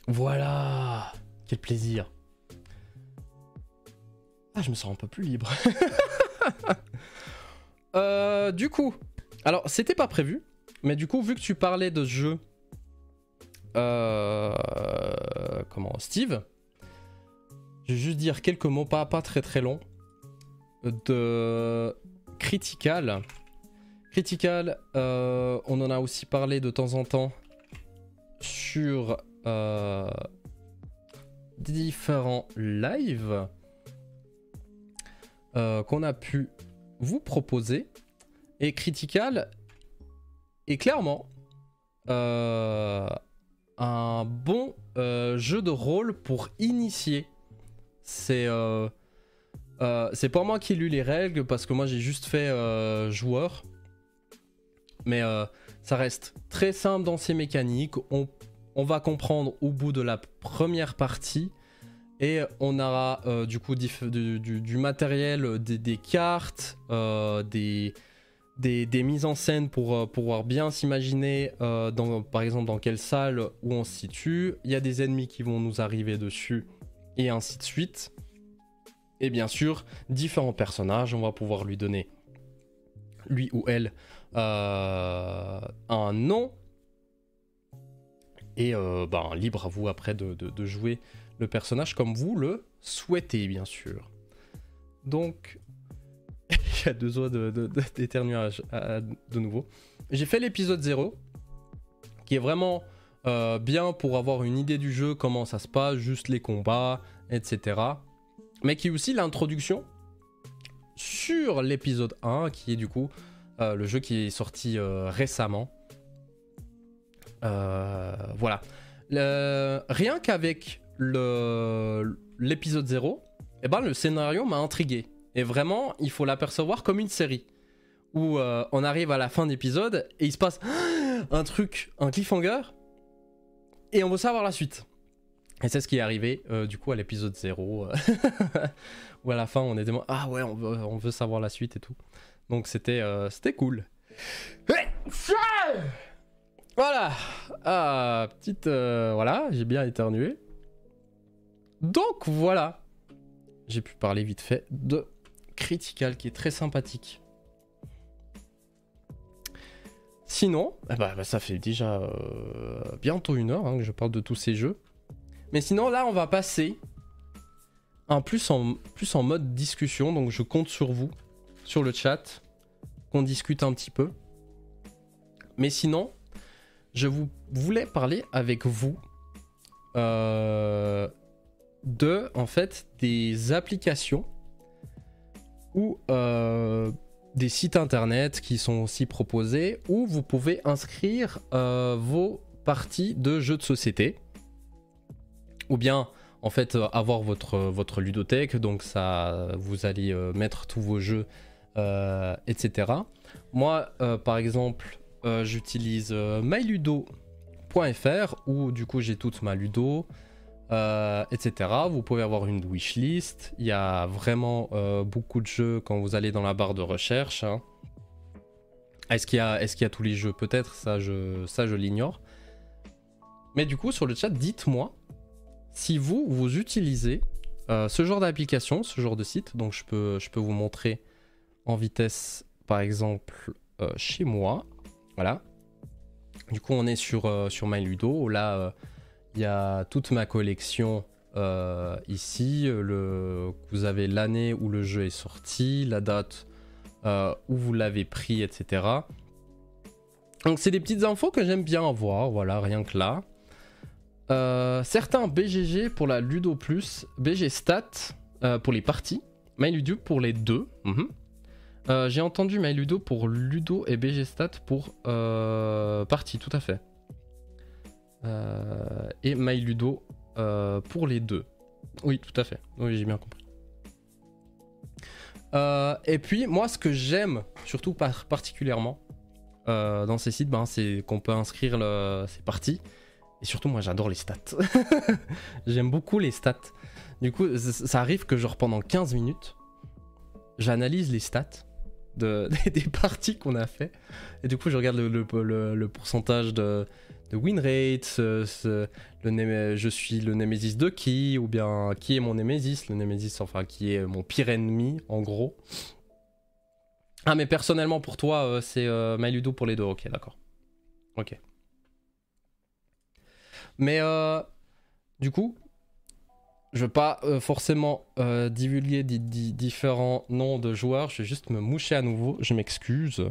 Voilà, quel plaisir. Ah, je me sens un peu plus libre. Du coup, alors c'était pas prévu, mais du coup vu que tu parlais de ce jeu, Steve, je vais juste dire quelques mots, pas très très long, de Critical. Critical, on en a aussi parlé de temps en temps sur différents lives qu'on a pu vous proposer. Et Critical est clairement un bon jeu de rôle pour initier. C'est pas moi qui ai lu les règles parce que moi j'ai juste fait joueur, mais ça reste très simple dans ses mécaniques. On va comprendre au bout de la première partie et on aura du coup du matériel, des cartes, des mises en scène pour pouvoir bien s'imaginer par exemple dans quelle salle où on se situe, il y a des ennemis qui vont nous arriver dessus et ainsi de suite. Et bien sûr, différents personnages, on va pouvoir lui donner, lui ou elle, un nom. Et libre à vous après de jouer le personnage comme vous le souhaitez, bien sûr. Donc, il y a deux doigts d'éternuer de nouveau. J'ai fait l'épisode 0, qui est vraiment bien pour avoir une idée du jeu, comment ça se passe, juste les combats, etc. Mais qui est aussi l'introduction sur l'épisode 1, qui est du coup le jeu qui est sorti récemment. Voilà. Rien qu'avec l'épisode 0, eh ben, le scénario m'a intrigué. Et vraiment, il faut l'apercevoir comme une série. Où on arrive à la fin d'épisode et il se passe un cliffhanger. Et on veut savoir la suite. Et c'est ce qui est arrivé du coup à l'épisode 0. Où à la fin on était... Ah ouais, on veut savoir la suite et tout. Donc c'était cool. Voilà, voilà, j'ai bien éternué. Donc voilà, j'ai pu parler vite fait de Critical qui est très sympathique. Sinon, ça fait déjà bientôt une heure que je parle de tous ces jeux. Mais sinon là on va passer plus en mode discussion, donc je compte sur vous, sur le chat, qu'on discute un petit peu. Mais sinon, je voulais parler avec vous de, en fait, des applications ou des sites internet qui sont aussi proposés où vous pouvez inscrire vos parties de jeux de société ou bien en fait avoir votre ludothèque, donc ça vous allez mettre tous vos jeux etc. Moi par exemple j'utilise myludo.fr où du coup j'ai toute ma ludo etc. Vous pouvez avoir une wishlist, il y a vraiment beaucoup de jeux quand vous allez dans la barre de recherche. Est-ce qu'il y a tous les jeux? Peut-être, ça je l'ignore. Mais du coup sur le chat, dites-moi si vous utilisez ce genre d'application, ce genre de site. Donc je peux vous montrer en vitesse par exemple chez moi. Voilà. Du coup on est sur MyLudo, là il y a toute ma collection ici, vous avez l'année où le jeu est sorti, la date où vous l'avez pris, etc. Donc c'est des petites infos que j'aime bien avoir, voilà, rien que là. Certains BGG pour la Ludo Plus, BGStat pour les parties, MyLudo pour les deux. J'ai entendu MyLudo pour Ludo et BGStat pour parties, tout à fait. Et MyLudo pour les deux. Oui, tout à fait. Oui, j'ai bien compris. Et puis, moi, ce que j'aime surtout particulièrement dans ces sites, c'est qu'on peut inscrire ces parties. Et surtout, moi, j'adore les stats. J'aime beaucoup les stats. Du coup, ça arrive que genre pendant 15 minutes, j'analyse les stats des parties qu'on a fait. Et du coup, je regarde le pourcentage de win rate, je suis le Némésis de qui, ou bien qui est mon Némésis, qui est mon pire ennemi, en gros. Ah, mais personnellement pour toi, c'est MyLudo pour les deux, ok, d'accord. Ok. Mais du coup, je veux pas forcément divulguer différents noms de joueurs, je vais juste me moucher à nouveau, je m'excuse.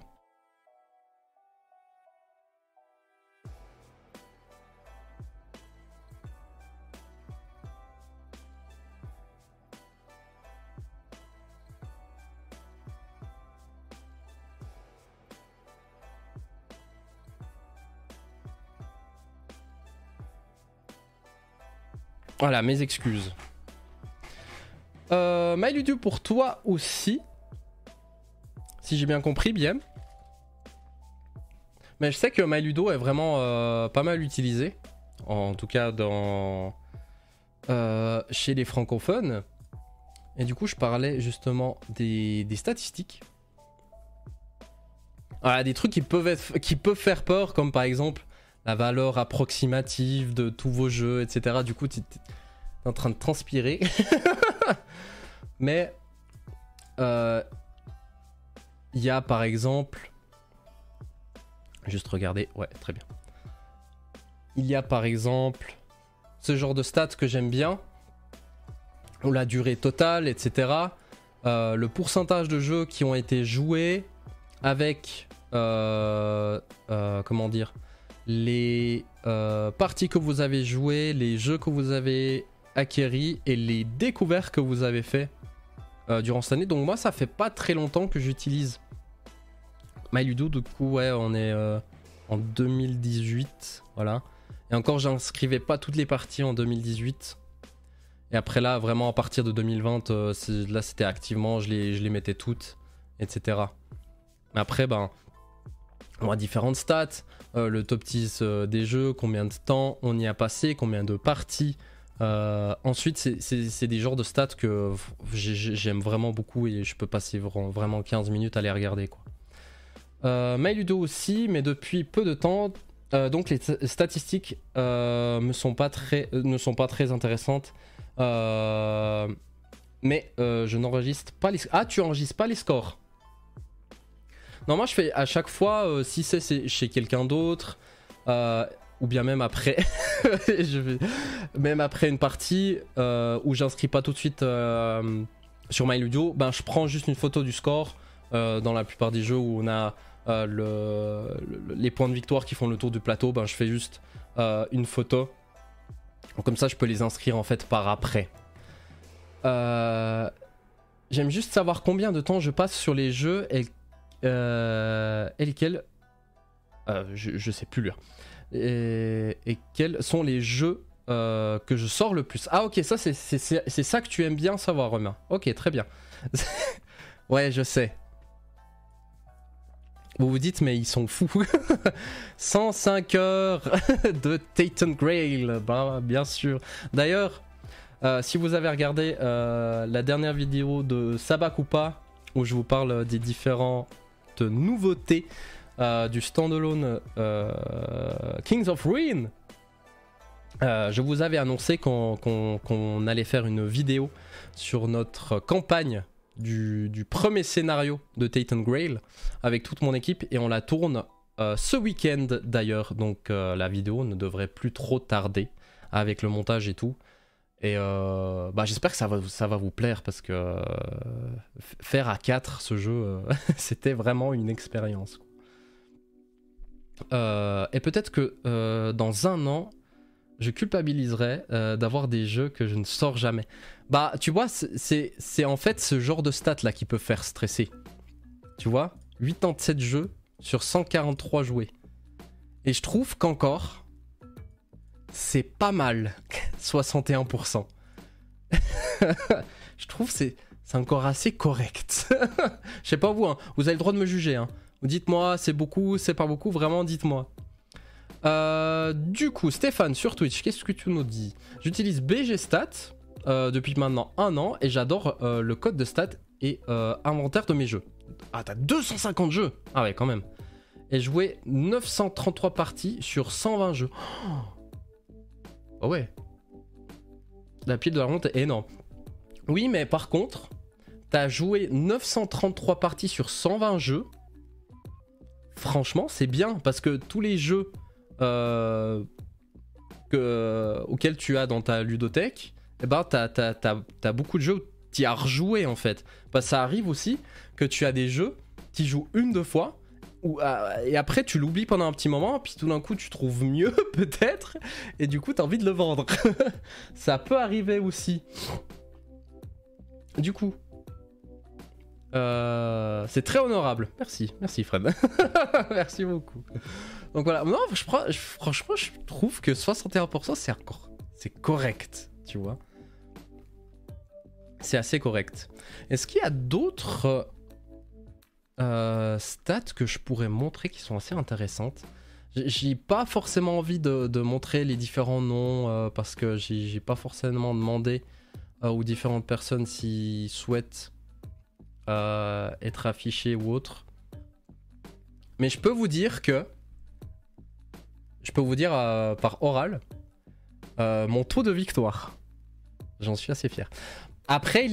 Voilà, mes excuses. MyLudo pour toi aussi. Si j'ai bien compris, bien. Mais je sais que MyLudo est vraiment pas mal utilisé. En tout cas, chez les francophones. Et du coup, je parlais justement des statistiques. Voilà, des trucs qui peuvent faire peur, comme par exemple la valeur approximative de tous vos jeux, etc. Du coup, tu es en train de transpirer. Mais il y a par exemple... Juste regarder. Ouais, très bien. Il y a par exemple ce genre de stats que j'aime bien. Ou la durée totale, etc. Le pourcentage de jeux qui ont été joués avec... comment dire, les parties que vous avez jouées, les jeux que vous avez acquéris et les découvertes que vous avez fait durant cette année. Donc moi ça fait pas très longtemps que j'utilise MyLudo, du coup ouais on est en 2018, voilà. Et encore j'inscrivais pas toutes les parties en 2018. Et après là vraiment à partir de 2020, là c'était activement, je les mettais toutes, etc. Mais après on a différentes stats, le top 10 des jeux, combien de temps on y a passé, combien de parties. Ensuite, c'est des genres de stats que j'aime vraiment beaucoup et je peux passer vraiment 15 minutes à les regarder, quoi. MyLudo aussi, mais depuis peu de temps, donc les statistiques ne sont pas très intéressantes mais je n'enregistre pas les... Ah, tu enregistres pas les scores. Non, moi je fais à chaque fois, si c'est chez quelqu'un d'autre, ou bien même après, même après une partie où j'inscris pas tout de suite sur MyLudo, ben, je prends juste une photo du score dans la plupart des jeux où on a les points de victoire qui font le tour du plateau, ben, je fais juste une photo. Donc, comme ça je peux les inscrire en fait par après. J'aime juste savoir combien de temps je passe sur les jeux et lesquels je sais plus lire. Et quels sont les jeux que je sors le plus. Ah ok, ça c'est ça que tu aimes bien savoir, Romain. Ok, très bien. Ouais, je sais. Vous vous dites mais ils sont fous. 105 heures de Titan Grail, bah, bien sûr. D'ailleurs, si vous avez regardé la dernière vidéo de Sabakoupa où je vous parle des différentes nouveautés du standalone Kings of Ruin, je vous avais annoncé qu'on allait faire une vidéo sur notre campagne du premier scénario de Titan Grail avec toute mon équipe, et on la tourne ce week-end d'ailleurs, donc la vidéo ne devrait plus trop tarder avec le montage et tout, et bah, j'espère que ça va vous plaire parce que faire à 4 ce jeu c'était vraiment une expérience. Et peut-être que dans un an je culpabiliserai d'avoir des jeux que je ne sors jamais. Bah tu vois, c'est en fait ce genre de stats là qui peut faire stresser. Tu vois, 87 jeux sur 143 joués. Et je trouve qu'encore c'est pas mal. 61%. Je trouve c'est encore assez correct. Je sais pas vous, hein. Vous avez le droit de me juger, hein. Dites-moi, c'est beaucoup, c'est pas beaucoup, vraiment dites-moi. Du coup, Stéphane sur Twitch, qu'est-ce que tu nous dis? J'utilise BGStat depuis maintenant un an et j'adore le code de stat et inventaire de mes jeux. Ah, t'as 250 jeux? Ah ouais, quand même. Et joué 933 parties sur 120 jeux. Oh ouais. La pile de la honte est énorme. Oui, mais par contre, t'as joué 933 parties sur 120 jeux. Franchement, c'est bien parce que tous les jeux auxquels tu as dans ta ludothèque, eh ben, t'as beaucoup de jeux où t'y as rejoué en fait. Parce que ça arrive aussi que tu as des jeux, t'y joues une, deux fois, où, et après tu l'oublies pendant un petit moment, puis tout d'un coup tu trouves mieux peut-être, et du coup t'as envie de le vendre. Ça peut arriver aussi. Du coup... c'est très honorable. Merci, merci Fred. Merci beaucoup. Donc voilà, non, franchement je trouve que 61% c'est correct, tu vois. C'est assez correct. Est-ce qu'il y a d'autres stats que je pourrais montrer qui sont assez intéressantes? J'ai pas forcément envie de montrer les différents noms parce que j'ai pas forcément demandé aux différentes personnes s'ils souhaitent être affiché ou autre, mais je peux vous dire que par oral mon taux de victoire, j'en suis assez fier. Après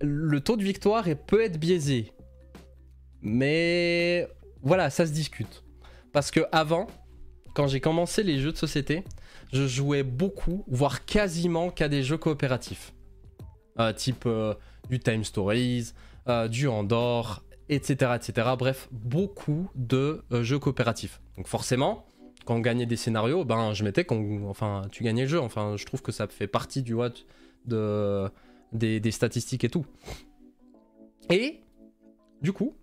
le taux de victoire peut être biaisé, mais voilà, ça se discute, parce que avant, quand j'ai commencé les jeux de société, je jouais beaucoup, voire quasiment qu'à des jeux coopératifs type du Time Stories, du Andorre, etc., etc. Bref, beaucoup de jeux coopératifs. Donc forcément, quand on gagnait des scénarios, ben je mettais enfin tu gagnais le jeu. Enfin, je trouve que ça fait partie du des statistiques et tout. Et du coup,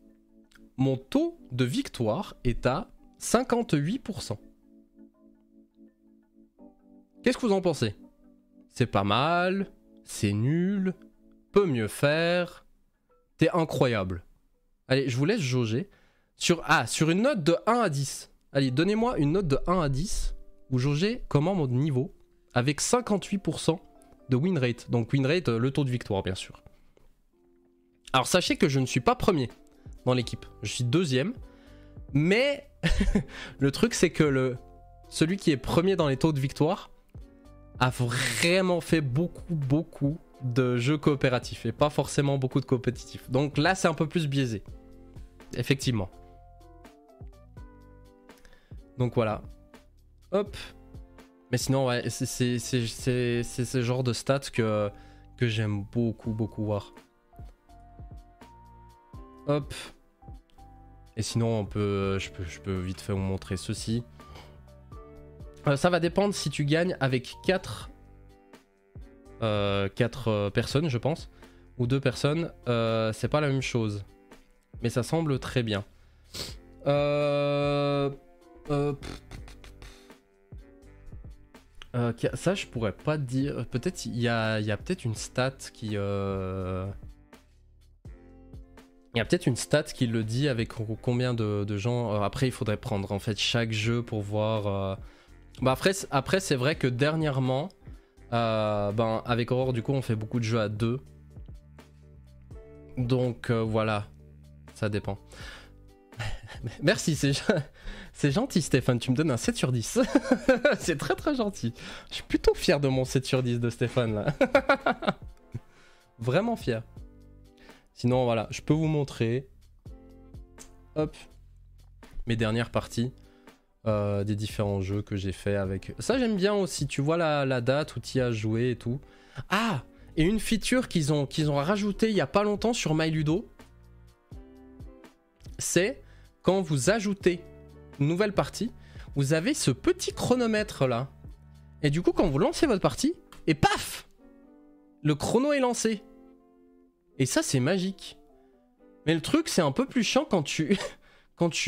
mon taux de victoire est à 58%. Qu'est-ce que vous en pensez? C'est pas mal, c'est nul, peut mieux faire. T'es incroyable. Allez, je vous laisse jauger. Sur une note de 1 à 10. Allez, donnez-moi une note de 1 à 10. Ou jaugez comment mon niveau. Avec 58% de win rate. Donc win rate, le taux de victoire, bien sûr. Alors sachez que je ne suis pas premier dans l'équipe. Je suis deuxième. Mais le truc, c'est que celui qui est premier dans les taux de victoire a vraiment fait beaucoup, beaucoup, de jeux coopératifs et pas forcément beaucoup de compétitifs. Donc là, c'est un peu plus biaisé. Effectivement. Donc voilà. Hop. Mais sinon, ouais, c'est ce genre de stats que j'aime beaucoup voir. Hop. Et sinon, on peut, je peux vite fait vous montrer ceci. Ça va dépendre si tu gagnes avec 4 personnes, je pense, ou 2 personnes. C'est pas la même chose. Mais ça semble très bien. Ça, je pourrais pas dire. Peut-être il y a peut-être une stat qui... Il y a peut-être une stat qui le dit avec combien de gens... Après, il faudrait prendre en fait chaque jeu pour voir... Bah après c'est vrai que dernièrement, avec Aurore, du coup, on fait beaucoup de jeux à 2. Donc voilà, ça dépend. Merci, c'est gentil Stéphane, tu me donnes un 7 sur 10. C'est très gentil. Je suis plutôt fier de mon 7 sur 10 de Stéphane, là. Vraiment fier. Sinon, voilà, je peux vous montrer, hop, mes dernières parties des différents jeux que j'ai fait avec... Ça, j'aime bien aussi, tu vois la date où tu y as joué et tout. Ah, et une feature qu'ils ont rajoutée il n'y a pas longtemps sur MyLudo, c'est quand vous ajoutez une nouvelle partie, vous avez ce petit chronomètre là. Et du coup, quand vous lancez votre partie, et paf, le chrono est lancé. Et ça, c'est magique. Mais le truc, c'est un peu plus chiant quand tu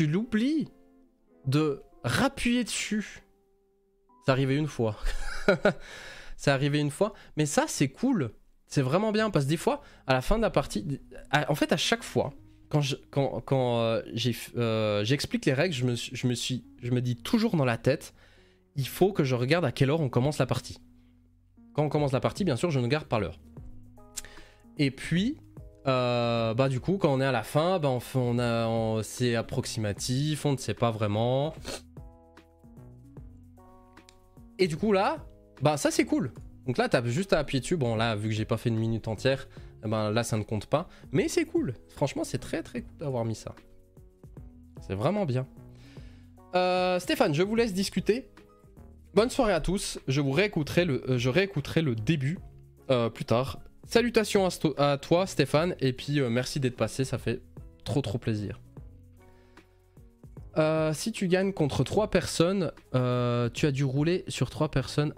l'oublies de rappuyer dessus. C'est arrivé une fois. C'est arrivé une fois. Mais ça, c'est cool. C'est vraiment bien. Parce que des fois, à la fin de la partie... En fait, à chaque fois, quand j'explique les règles, je me dis toujours dans la tête, il faut que je regarde à quelle heure on commence la partie. Quand on commence la partie, bien sûr, je ne regarde pas l'heure. Et puis, du coup, quand on est à la fin, c'est approximatif, on ne sait pas vraiment. Et du coup, là, ça, c'est cool. Donc là, tu as juste à appuyer dessus. Bon, là, vu que j'ai pas fait une minute entière, là, ça ne compte pas. Mais c'est cool. Franchement, c'est très cool d'avoir mis ça. C'est vraiment bien. Stéphane, je vous laisse discuter. Bonne soirée à tous. Je réécouterai le début plus tard. Salutations à toi Stéphane, et puis merci d'être passé, ça fait trop plaisir. Si tu gagnes contre 3 personnes, tu as dû rouler sur 3 personnes.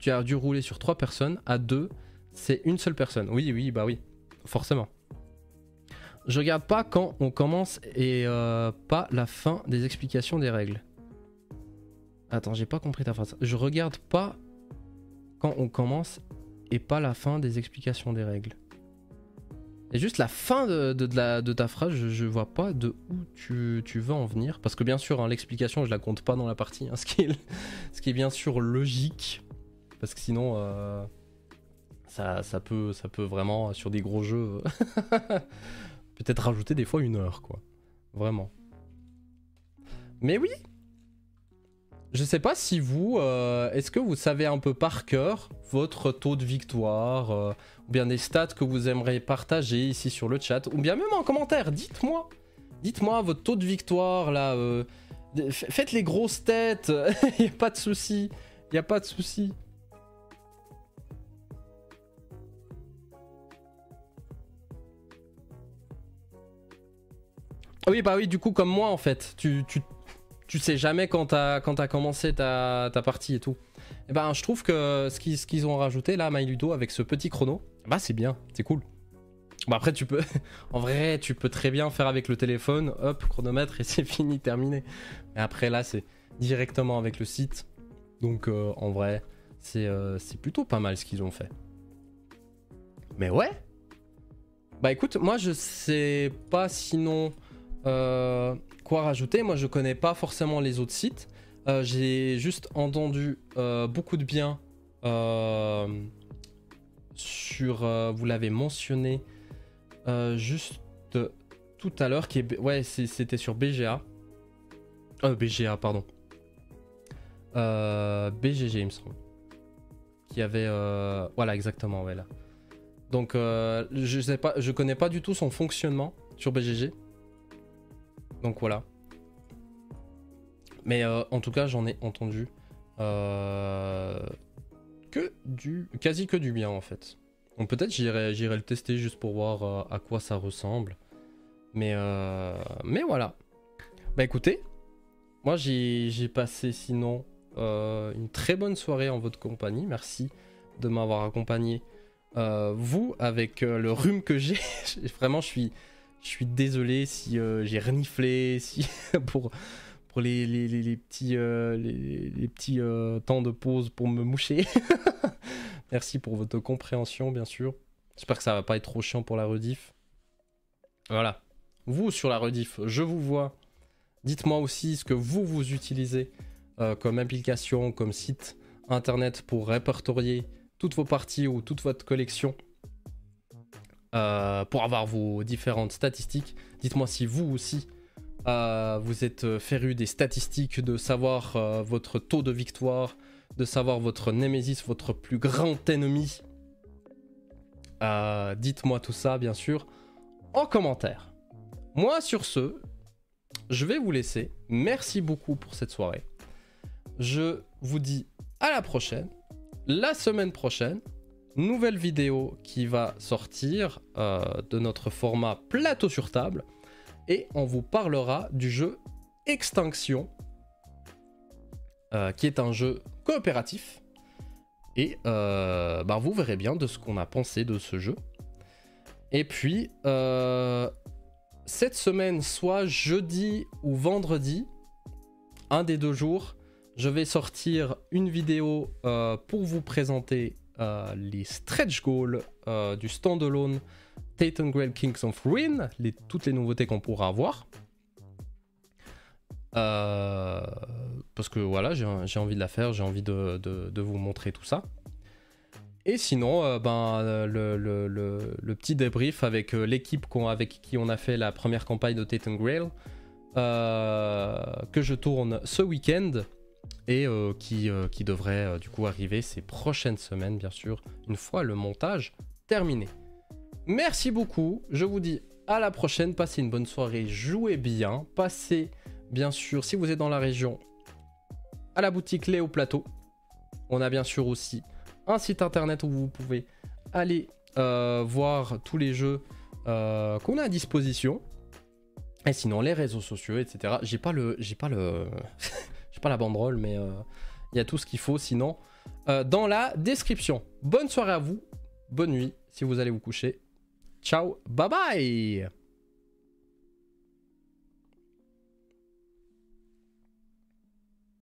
Tu as dû rouler sur 3 personnes, à 2, c'est une seule personne. Oui, bah oui, forcément. Je regarde pas quand on commence et pas la fin des explications des règles. Attends, j'ai pas compris ta phrase. Je regarde pas quand on commence et pas la fin des explications des règles. Et juste la fin de ta phrase, je vois pas de où tu veux en venir. Parce que bien sûr, hein, l'explication, je la compte pas dans la partie. Hein, ce qui est bien sûr logique. Parce que sinon, ça peut vraiment, sur des gros jeux, peut-être rajouter des fois une heure, quoi. Vraiment. Mais oui! Je sais pas si vous, est-ce que vous savez un peu par cœur votre taux de victoire, ou bien des stats que vous aimeriez partager ici sur le chat, ou bien même en commentaire, dites-moi votre taux de victoire là, faites les grosses têtes, il n'y a pas de souci, Oui, bah oui, du coup comme moi en fait, tu sais jamais quand t'as commencé ta partie et tout. Et je trouve que ce qu'ils ont rajouté là, MyLudo, avec ce petit chrono, c'est bien, c'est cool. Après tu peux, en vrai tu peux très bien faire avec le téléphone, hop, chronomètre et c'est fini, terminé. Mais après là c'est directement avec le site, donc en vrai c'est plutôt pas mal ce qu'ils ont fait. Mais ouais. Écoute, moi je sais pas sinon... quoi rajouter, moi je connais pas forcément les autres sites, j'ai juste entendu beaucoup de bien sur, vous l'avez mentionné juste tout à l'heure, ouais c'était sur BGG il me semble, qui avait... Voilà, exactement, ouais, là. Donc, je connais pas du tout son fonctionnement sur BGG. Donc, voilà. Mais en tout cas, j'en ai entendu quasi que du bien, en fait. Donc peut-être j'irai le tester juste pour voir à quoi ça ressemble. Mais voilà. Bah écoutez, moi j'ai passé sinon une très bonne soirée en votre compagnie. Merci de m'avoir accompagné, vous, avec le rhume que j'ai. Vraiment, je suis désolé si j'ai reniflé, si pour les petits temps de pause pour me moucher. Merci pour votre compréhension, bien sûr. J'espère que ça va pas être trop chiant pour la rediff. Voilà. Vous, sur la rediff, je vous vois. Dites-moi aussi ce que vous utilisez comme application, comme site internet pour répertorier toutes vos parties ou toute votre collection, pour avoir vos différentes statistiques. Dites-moi si vous aussi, vous êtes férus des statistiques, de savoir votre taux de victoire, de savoir votre némésis, votre plus grand ennemi. Dites-moi tout ça, bien sûr, en commentaire. Moi, sur ce, je vais vous laisser. Merci beaucoup pour cette soirée. Je vous dis à la prochaine. La semaine prochaine, nouvelle vidéo qui va sortir de notre format plateau sur table. Et on vous parlera du jeu Extinction, qui est un jeu coopératif. Et bah vous verrez bien de ce qu'on a pensé de ce jeu. Et puis, cette semaine, soit jeudi ou vendredi, un des deux jours, je vais sortir une vidéo pour vous présenter les stretch goals du standalone Titan Grail Kings of Ruin, toutes les nouveautés qu'on pourra avoir. Parce que voilà, j'ai envie de la faire, j'ai envie de vous montrer tout ça. Et sinon, le petit débrief avec l'équipe avec qui on a fait la première campagne de Titan Grail, que je tourne ce week-end et qui devrait du coup arriver ces prochaines semaines, bien sûr, une fois le montage terminé. Merci beaucoup, je vous dis à la prochaine, passez une bonne soirée, jouez bien, passez... Bien sûr, si vous êtes dans la région, à la boutique Léo Plateau. On a bien sûr aussi un site internet où vous pouvez aller voir tous les jeux qu'on a à disposition. Et sinon, les réseaux sociaux, etc. J'ai pas la banderole, mais il y a tout ce qu'il faut sinon dans la description. Bonne soirée à vous, bonne nuit si vous allez vous coucher. Ciao, bye bye.